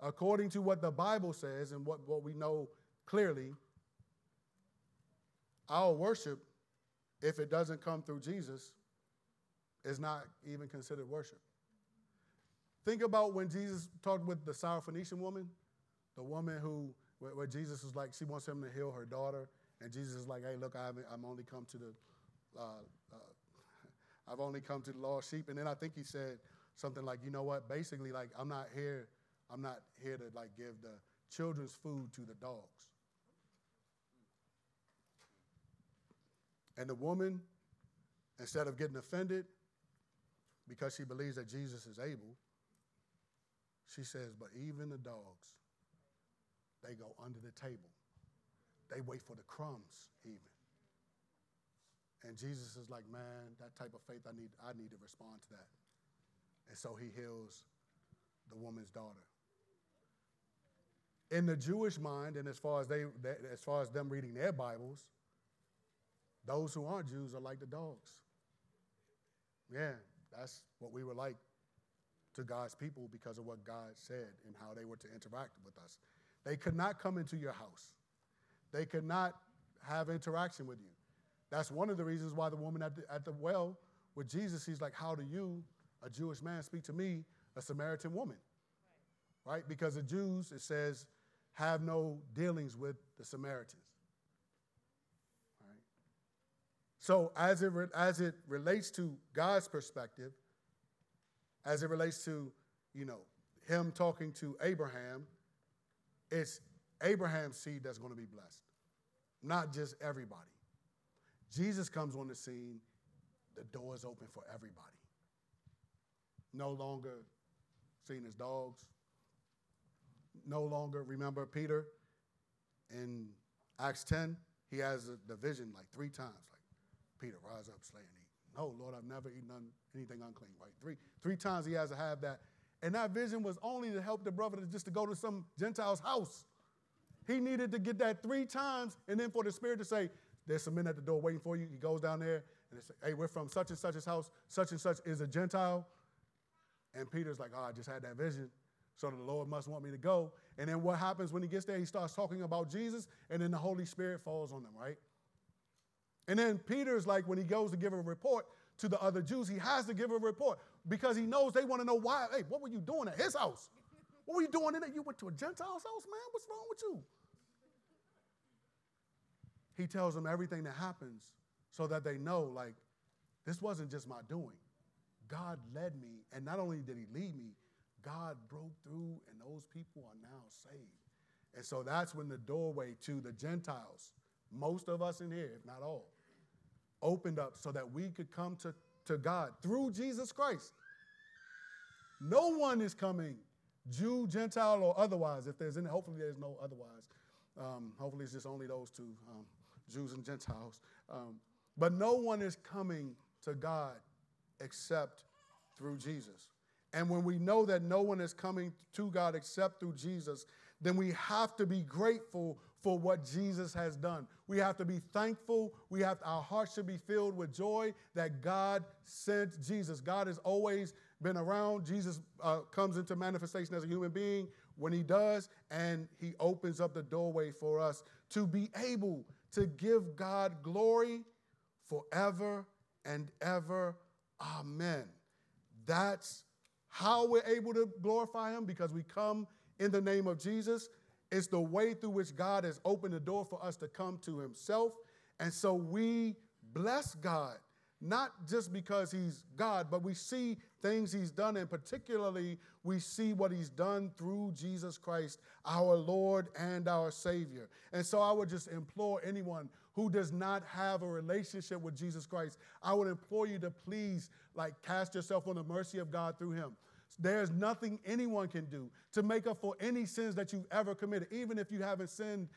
according to what the Bible says and what we know clearly, our worship, if it doesn't come through Jesus, is not even considered worship. Think about when Jesus talked with the Syrophoenician woman, the woman who, where Jesus is like, she wants him to heal her daughter, and Jesus is like, hey, look, I've only come to the lost sheep. And then I think he said something like, you know what? Basically, like, I'm not here to like give the children's food to the dogs. And the woman, instead of getting offended because she believes that Jesus is able, she says, but even the dogs, they go under the table. They wait for the crumbs even. And Jesus is like, man, that type of faith, I need to respond to that. And so he heals the woman's daughter. In the Jewish mind, and as far as them reading their Bibles, those who aren't Jews are like the dogs. Yeah, that's what we were like to God's people because of what God said and how they were to interact with us. They could not come into your house. They could not have interaction with you. That's one of the reasons why the woman at the well with Jesus, she's like, how do you, a Jewish man, speak to me, a Samaritan woman? Right? Because the Jews, it says, have no dealings with the Samaritans. Right? So as it relates to God's perspective, as it relates to, you know, him talking to Abraham, it's Abraham's seed that's going to be blessed, not just everybody. Jesus comes on the scene, the door is open for everybody. No longer seen as dogs. No longer, remember Peter in Acts 10, he has the vision like three times. Like, Peter, rise up, slay and eat. No, Lord, I've never eaten anything unclean. Right? Three times he has to have that. And that vision was only to help the brother just to go to some Gentile's house. He needed to get that three times, and then for the Spirit to say, there's some men at the door waiting for you. He goes down there, and they say, hey, we're from such and such's house. Such and such is a Gentile. And Peter's like, oh, I just had that vision, so the Lord must want me to go. And then what happens when he gets there? He starts talking about Jesus, and then the Holy Spirit falls on them, right? And then Peter's like, when he goes to give a report to the other Jews, he has to give a report because he knows they want to know why. Hey, what were you doing at his house? What were you doing in there? You went to a Gentile's house, man? What's wrong with you? He tells them everything that happens so that they know, like, this wasn't just my doing. God led me, and not only did he lead me, God broke through, and those people are now saved. And so that's when the doorway to the Gentiles, most of us in here, if not all, opened up so that we could come to God through Jesus Christ. No one is coming, Jew, Gentile, or otherwise. If there's any, hopefully there's no otherwise. Hopefully it's just only those two, Jews and Gentiles. But no one is coming to God except through Jesus. And when we know that no one is coming to God except through Jesus, then we have to be grateful for what Jesus has done. We have to be thankful. Our hearts should be filled with joy that God sent Jesus. God has always been around. Jesus comes into manifestation as a human being when he does, and he opens up the doorway for us to be able to give God glory forever and ever. Amen. That's how we're able to glorify him, because we come in the name of Jesus. It's the way through which God has opened the door for us to come to himself. And so we bless God, not just because he's God, but we see things he's done, and particularly we see what he's done through Jesus Christ, our Lord and our Savior. And so I would just implore anyone who does not have a relationship with Jesus Christ, I would implore you to please, cast yourself on the mercy of God through him. There's nothing anyone can do to make up for any sins that you've ever committed, even if you haven't sinned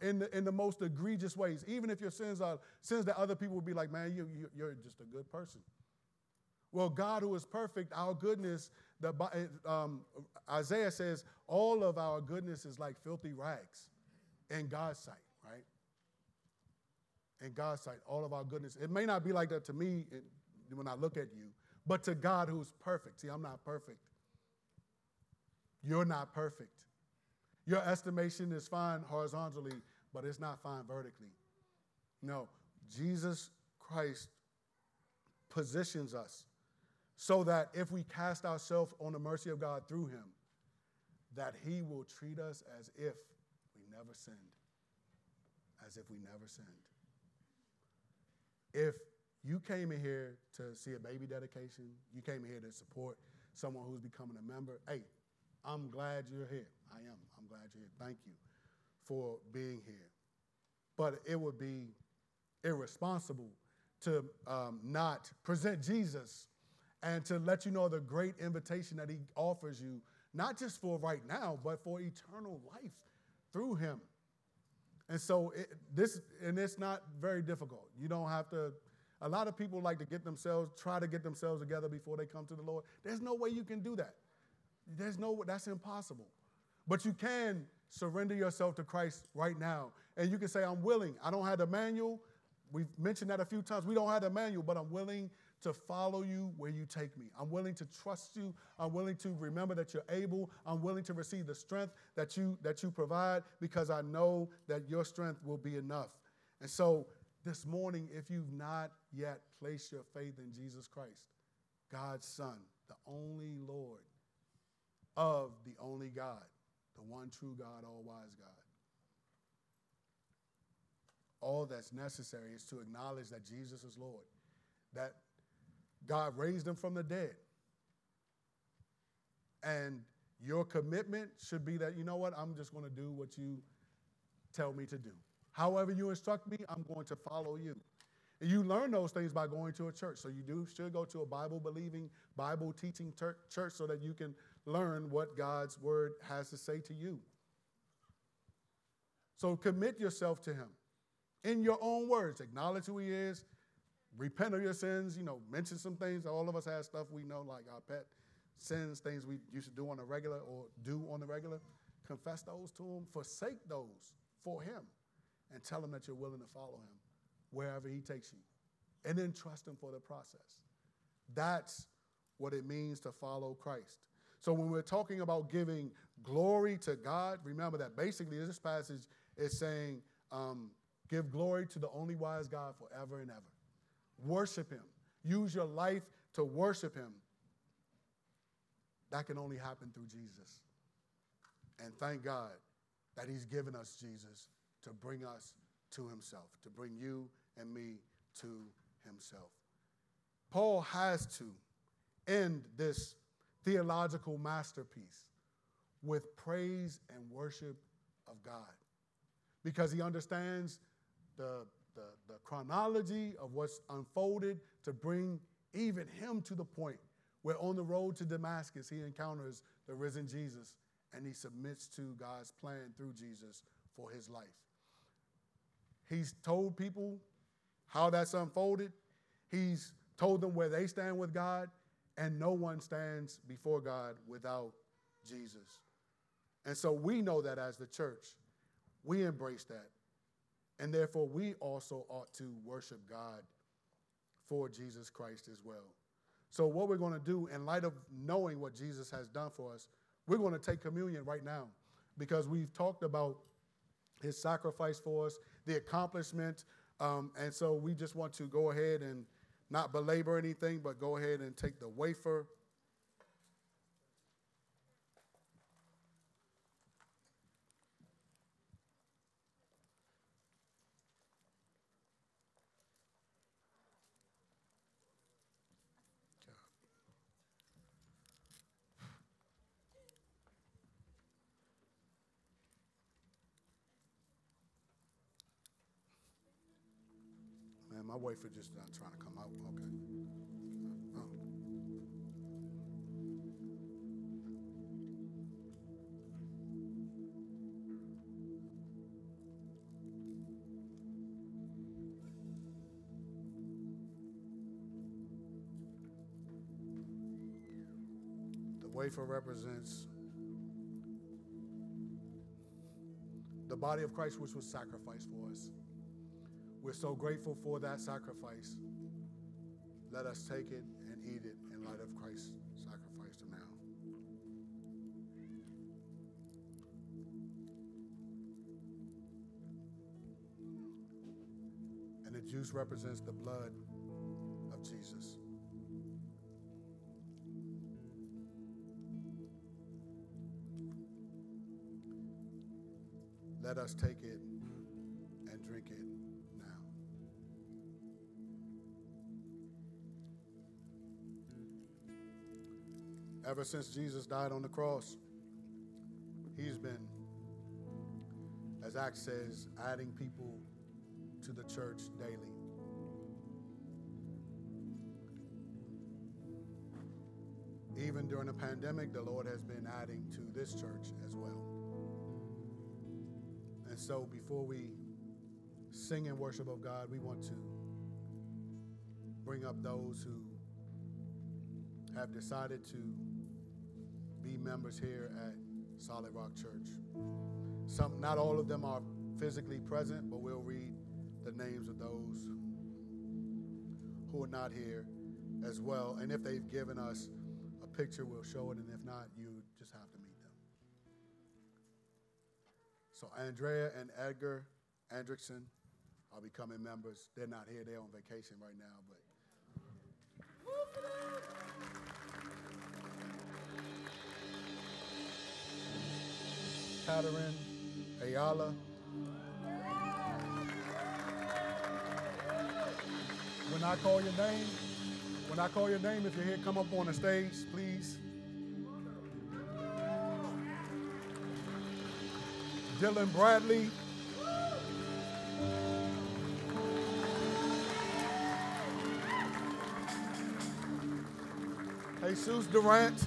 in the most egregious ways, even if your sins are sins that other people would be like, man, you're just a good person. Well, God, who is perfect, our goodness, Isaiah says, all of our goodness is like filthy rags in God's sight, right? In God's sight, all of our goodness. It may not be like that to me when I look at you, but to God, who's perfect. See, I'm not perfect. You're not perfect. Your estimation is fine horizontally, but it's not fine vertically. No, Jesus Christ positions us so that if we cast ourselves on the mercy of God through him, that he will treat us as if we never sinned. As if we never sinned. If you came in here to see a baby dedication, you came in here to support someone who's becoming a member, hey, I'm glad you're here. I am. I'm glad you're here. Thank you for being here. But it would be irresponsible to not present Jesus and to let you know the great invitation that he offers you, not just for right now, but for eternal life through him. And so it's not very difficult. You don't have to. A lot of people like to try to get themselves together before they come to the Lord. There's no way you can do that. That's impossible. But you can surrender yourself to Christ right now. And you can say, I'm willing. I don't have the manual. We've mentioned that a few times. We don't have the manual, but I'm willing to follow you where you take me. I'm willing to trust you. I'm willing to remember that you're able. I'm willing to receive the strength that you provide, because I know that your strength will be enough. And so this morning, if you've not yet placed your faith in Jesus Christ, God's Son, the only Lord of the only God, the one true God, all-wise God, all that's necessary is to acknowledge that Jesus is Lord, that God raised him from the dead. And your commitment should be that, you know what, I'm just going to do what you tell me to do. However you instruct me, I'm going to follow you. And you learn those things by going to a church. So you should go to a Bible-believing, Bible-teaching church so that you can learn what God's word has to say to you. So commit yourself to him in your own words. Acknowledge who he is. Repent of your sins. Mention some things. All of us have stuff we know, like our pet sins, things we used to do on the regular or do on the regular. Confess those to him. Forsake those for him. And tell him that you're willing to follow him wherever he takes you. And then trust him for the process. That's what it means to follow Christ. So when we're talking about giving glory to God, remember that basically this passage is saying give glory to the only wise God forever and ever. Worship him. Use your life to worship him. That can only happen through Jesus. And thank God that he's given us Jesus to bring us to himself, to bring you and me to himself. Paul has to end this theological masterpiece with praise and worship of God, because he understands the chronology of what's unfolded to bring even him to the point where on the road to Damascus he encounters the risen Jesus and he submits to God's plan through Jesus for his life. He's told people how that's unfolded. He's told them where they stand with God, and no one stands before God without Jesus. And so we know that as the church, we embrace that. And therefore, we also ought to worship God for Jesus Christ as well. So what we're going to do, in light of knowing what Jesus has done for us, we're going to take communion right now, because we've talked about his sacrifice for us, the accomplishment. And so we just want to go ahead and not belabor anything, but go ahead and take the wafer. My wafer just not trying to come out. Okay. The wafer represents the body of Christ, which was sacrificed for us. We're so grateful for that sacrifice. Let us take it and eat it in light of Christ's sacrifice now. And the juice represents the blood of Jesus. Let us take it and drink it. Ever since Jesus died on the cross, he's been, as Acts says, adding people to the church daily. Even during the pandemic, the Lord has been adding to this church as well. And so before we sing in worship of God, we want to bring up those who have decided to be members here at Solid Rock Church. Some, not all of them are physically present, but we'll read the names of those who are not here as well. And if they've given us a picture, we'll show it. And if not, you just have to meet them. So Andrea and Edgar Andrickson are becoming members. They're not here. They're on vacation right now, but Katherine Ayala, when I call your name, if you're here, come up on the stage, please. Dylan Bradley, Jesus Durant,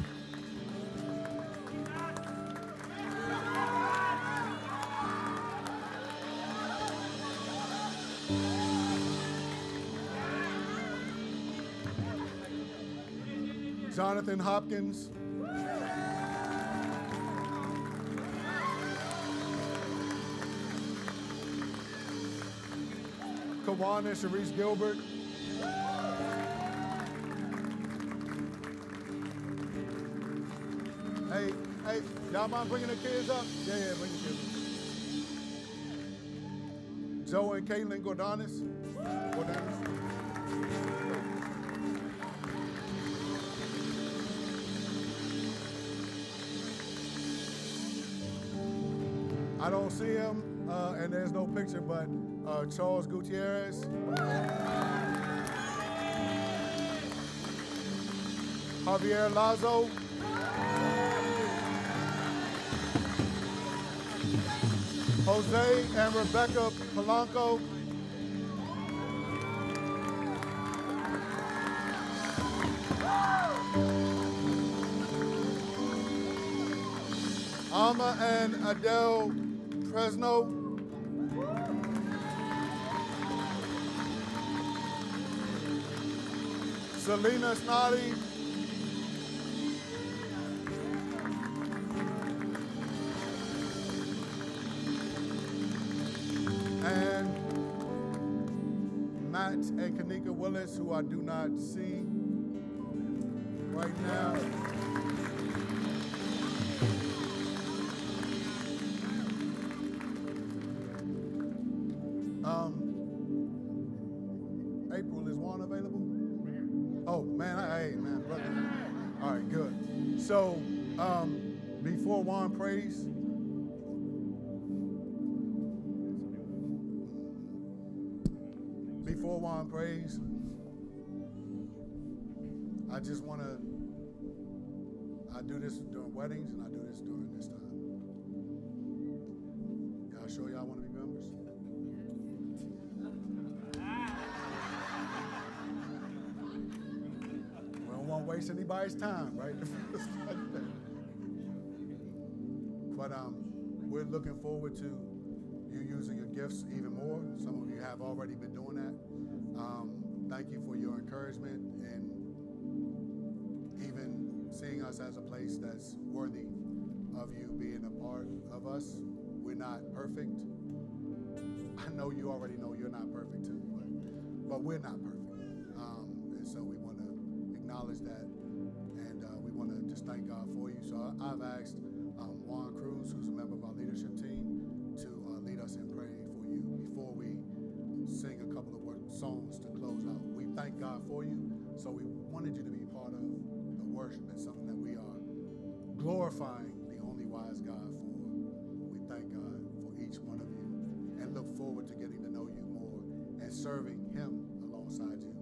Jonathan Hopkins, Kawanna Gilbert, hey, y'all mind bringing the kids up? Yeah, bring the kids up. Joe and Caitlin Gordonis. I don't see him, and there's no picture, but Charles Gutierrez, Javier Lazo, Jose and Rebecca Polanco, Alma and Adele Fresno, Selena Snoddy, Willis and Kanika Willis, who I do not see right now. April, is Juan available? Oh, man, hey, man, brother. All right, good. So, before Juan prays, I just want to, I do this during weddings and I do this during this time. Y'all sure y'all want to be members? We don't want to waste anybody's time, right? But we're looking forward to you using your gifts even more. Some of you have already been doing that. Thank you for your encouragement and even seeing us as a place that's worthy of you being a part of us. We're not perfect. I know you already know you're not perfect too, but we're not perfect. And so we want to acknowledge that, and we want to just thank God for you. So I've asked Juan Cruz, who's a member of our leadership team, to lead us in praying for you before we sing a couple of songs to close out. We thank God for you, so we wanted you to be part of the worship and something that we are glorifying the only wise God for. We thank God for each one of you and look forward to getting to know you more and serving Him alongside you.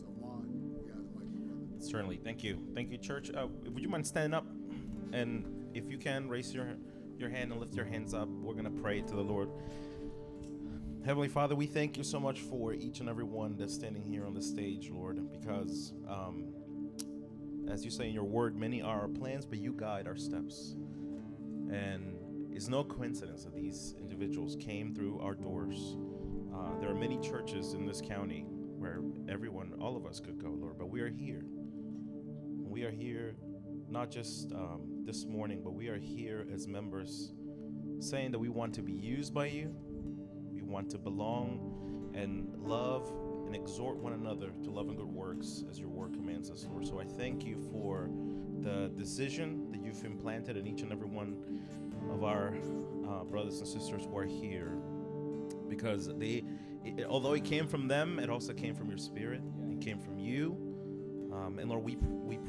So Juan, you have the mic, brother. Certainly. Thank you. Thank you, church. Would you mind standing up? And if you can, raise your hand and lift your hands up. We're going to pray to the Lord. Heavenly Father, we thank you so much for each and every one that's standing here on the stage, Lord, because as you say in your word, many are our plans, but you guide our steps. And it's no coincidence that these individuals came through our doors. There are many churches in this county where everyone, all of us could go, Lord, but we are here. We are here not just this morning, but we are here as members saying that we want to be used by you. Want to belong and love and exhort one another to love and good works as your word commands us, Lord. So I thank you for the decision that you've implanted in each and every one of our brothers and sisters who are here, because although it came from them, it also came from your spirit. It came from you, and Lord, we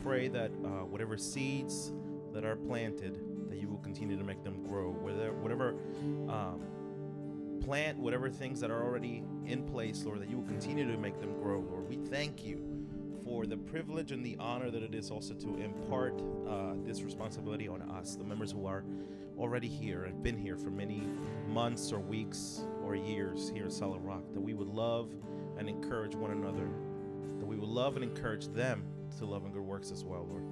pray that whatever seeds that are planted, that you will continue to make them grow. Whatever things that are already in place, Lord, that you will continue to make them grow, Lord. We thank you for the privilege and the honor that it is also to impart this responsibility on us, the members who are already here and been here for many months or weeks or years here at Solid Rock, that we would love and encourage one another, that we would love and encourage them to love and good works as well, Lord.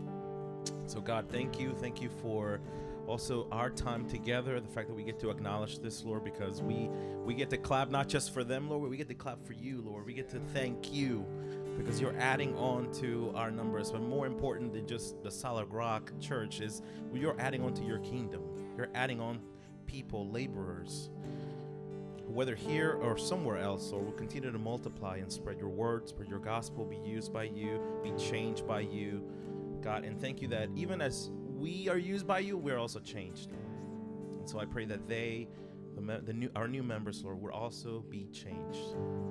So God, thank you. Thank you for also our time together, the fact that we get to acknowledge this, Lord, because we get to clap not just for them, Lord, but we get to clap for you, Lord. We get to thank you because you're adding on to our numbers. But more important than just the Solid Rock Church is you're adding on to your kingdom. You're adding on people, laborers, whether here or somewhere else, Lord. We'll continue to multiply and spread your word, spread your gospel, be used by you, be changed by you, God. And thank you that even as we are used by you, we're also changed. And so I pray that our new members, Lord, will also be changed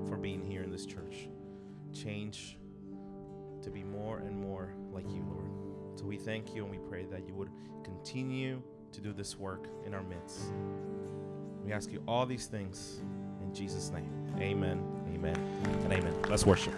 for being here in this church. Change to be more and more like you, Lord. So we thank you and we pray that you would continue to do this work in our midst. We ask you all these things in Jesus' name. Amen, amen, and amen. Let's worship.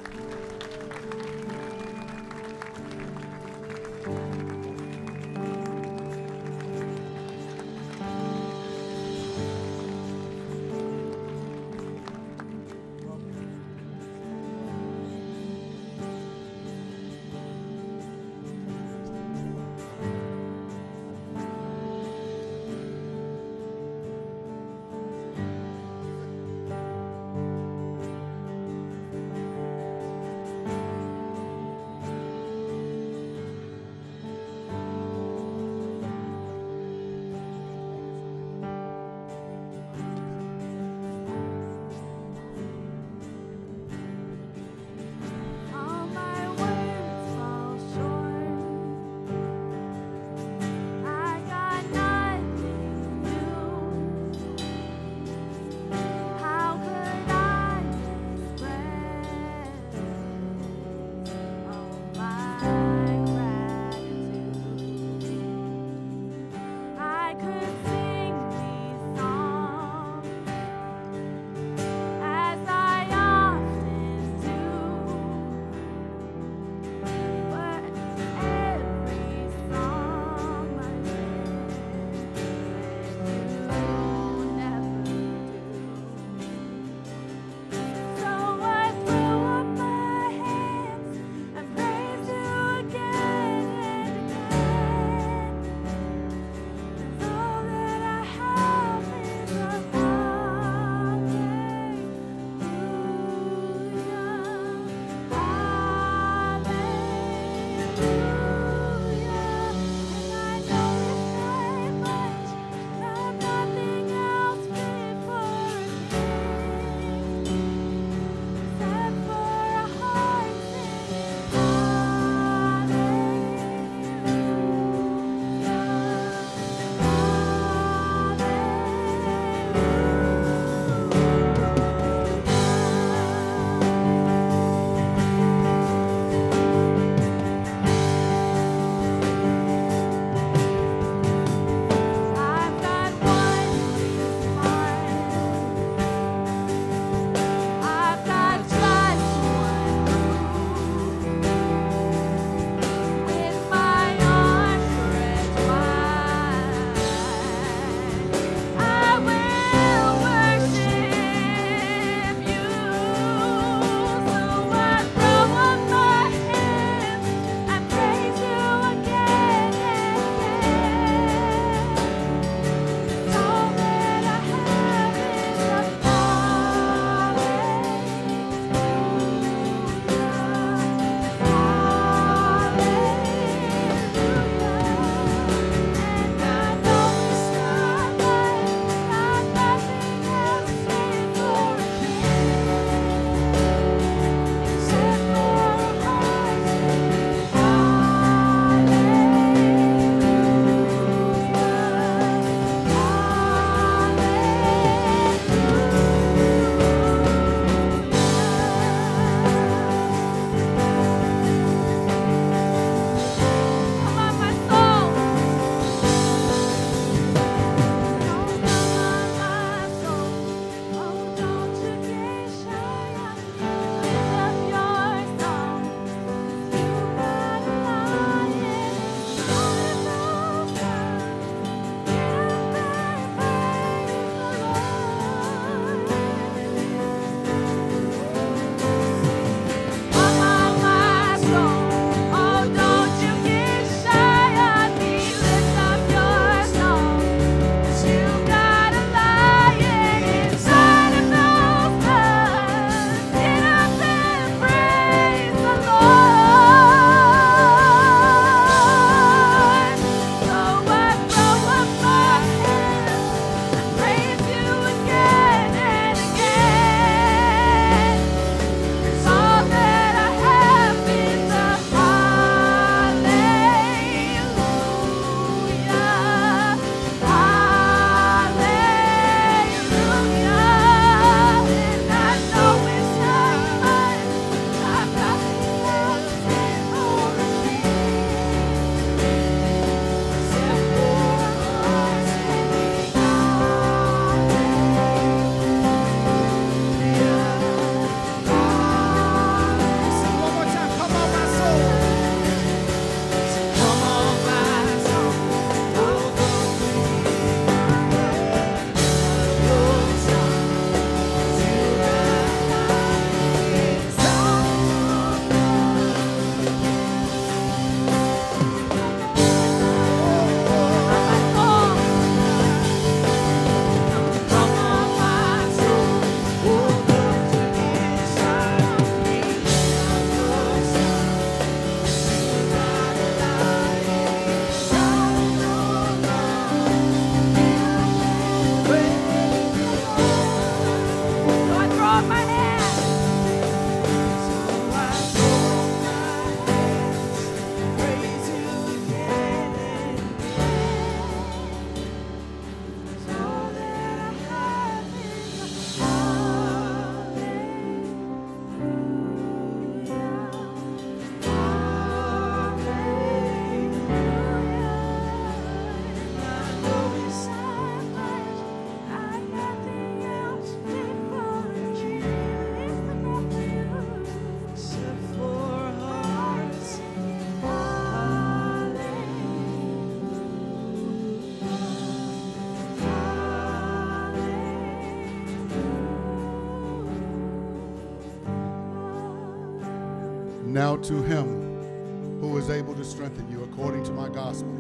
Now to him who is able to strengthen you according to my gospel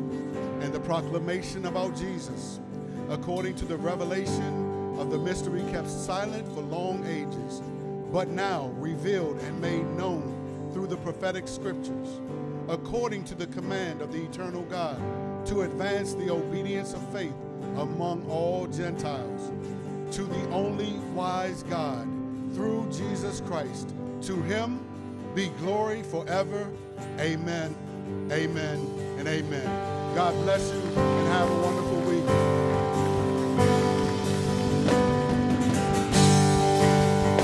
and the proclamation about Jesus, according to the revelation of the mystery kept silent for long ages, but now revealed and made known through the prophetic scriptures, according to the command of the eternal God, to advance the obedience of faith among all Gentiles, to the only wise God, through Jesus Christ. To him be glory forever. Amen, amen, and amen. God bless you and have a wonderful day.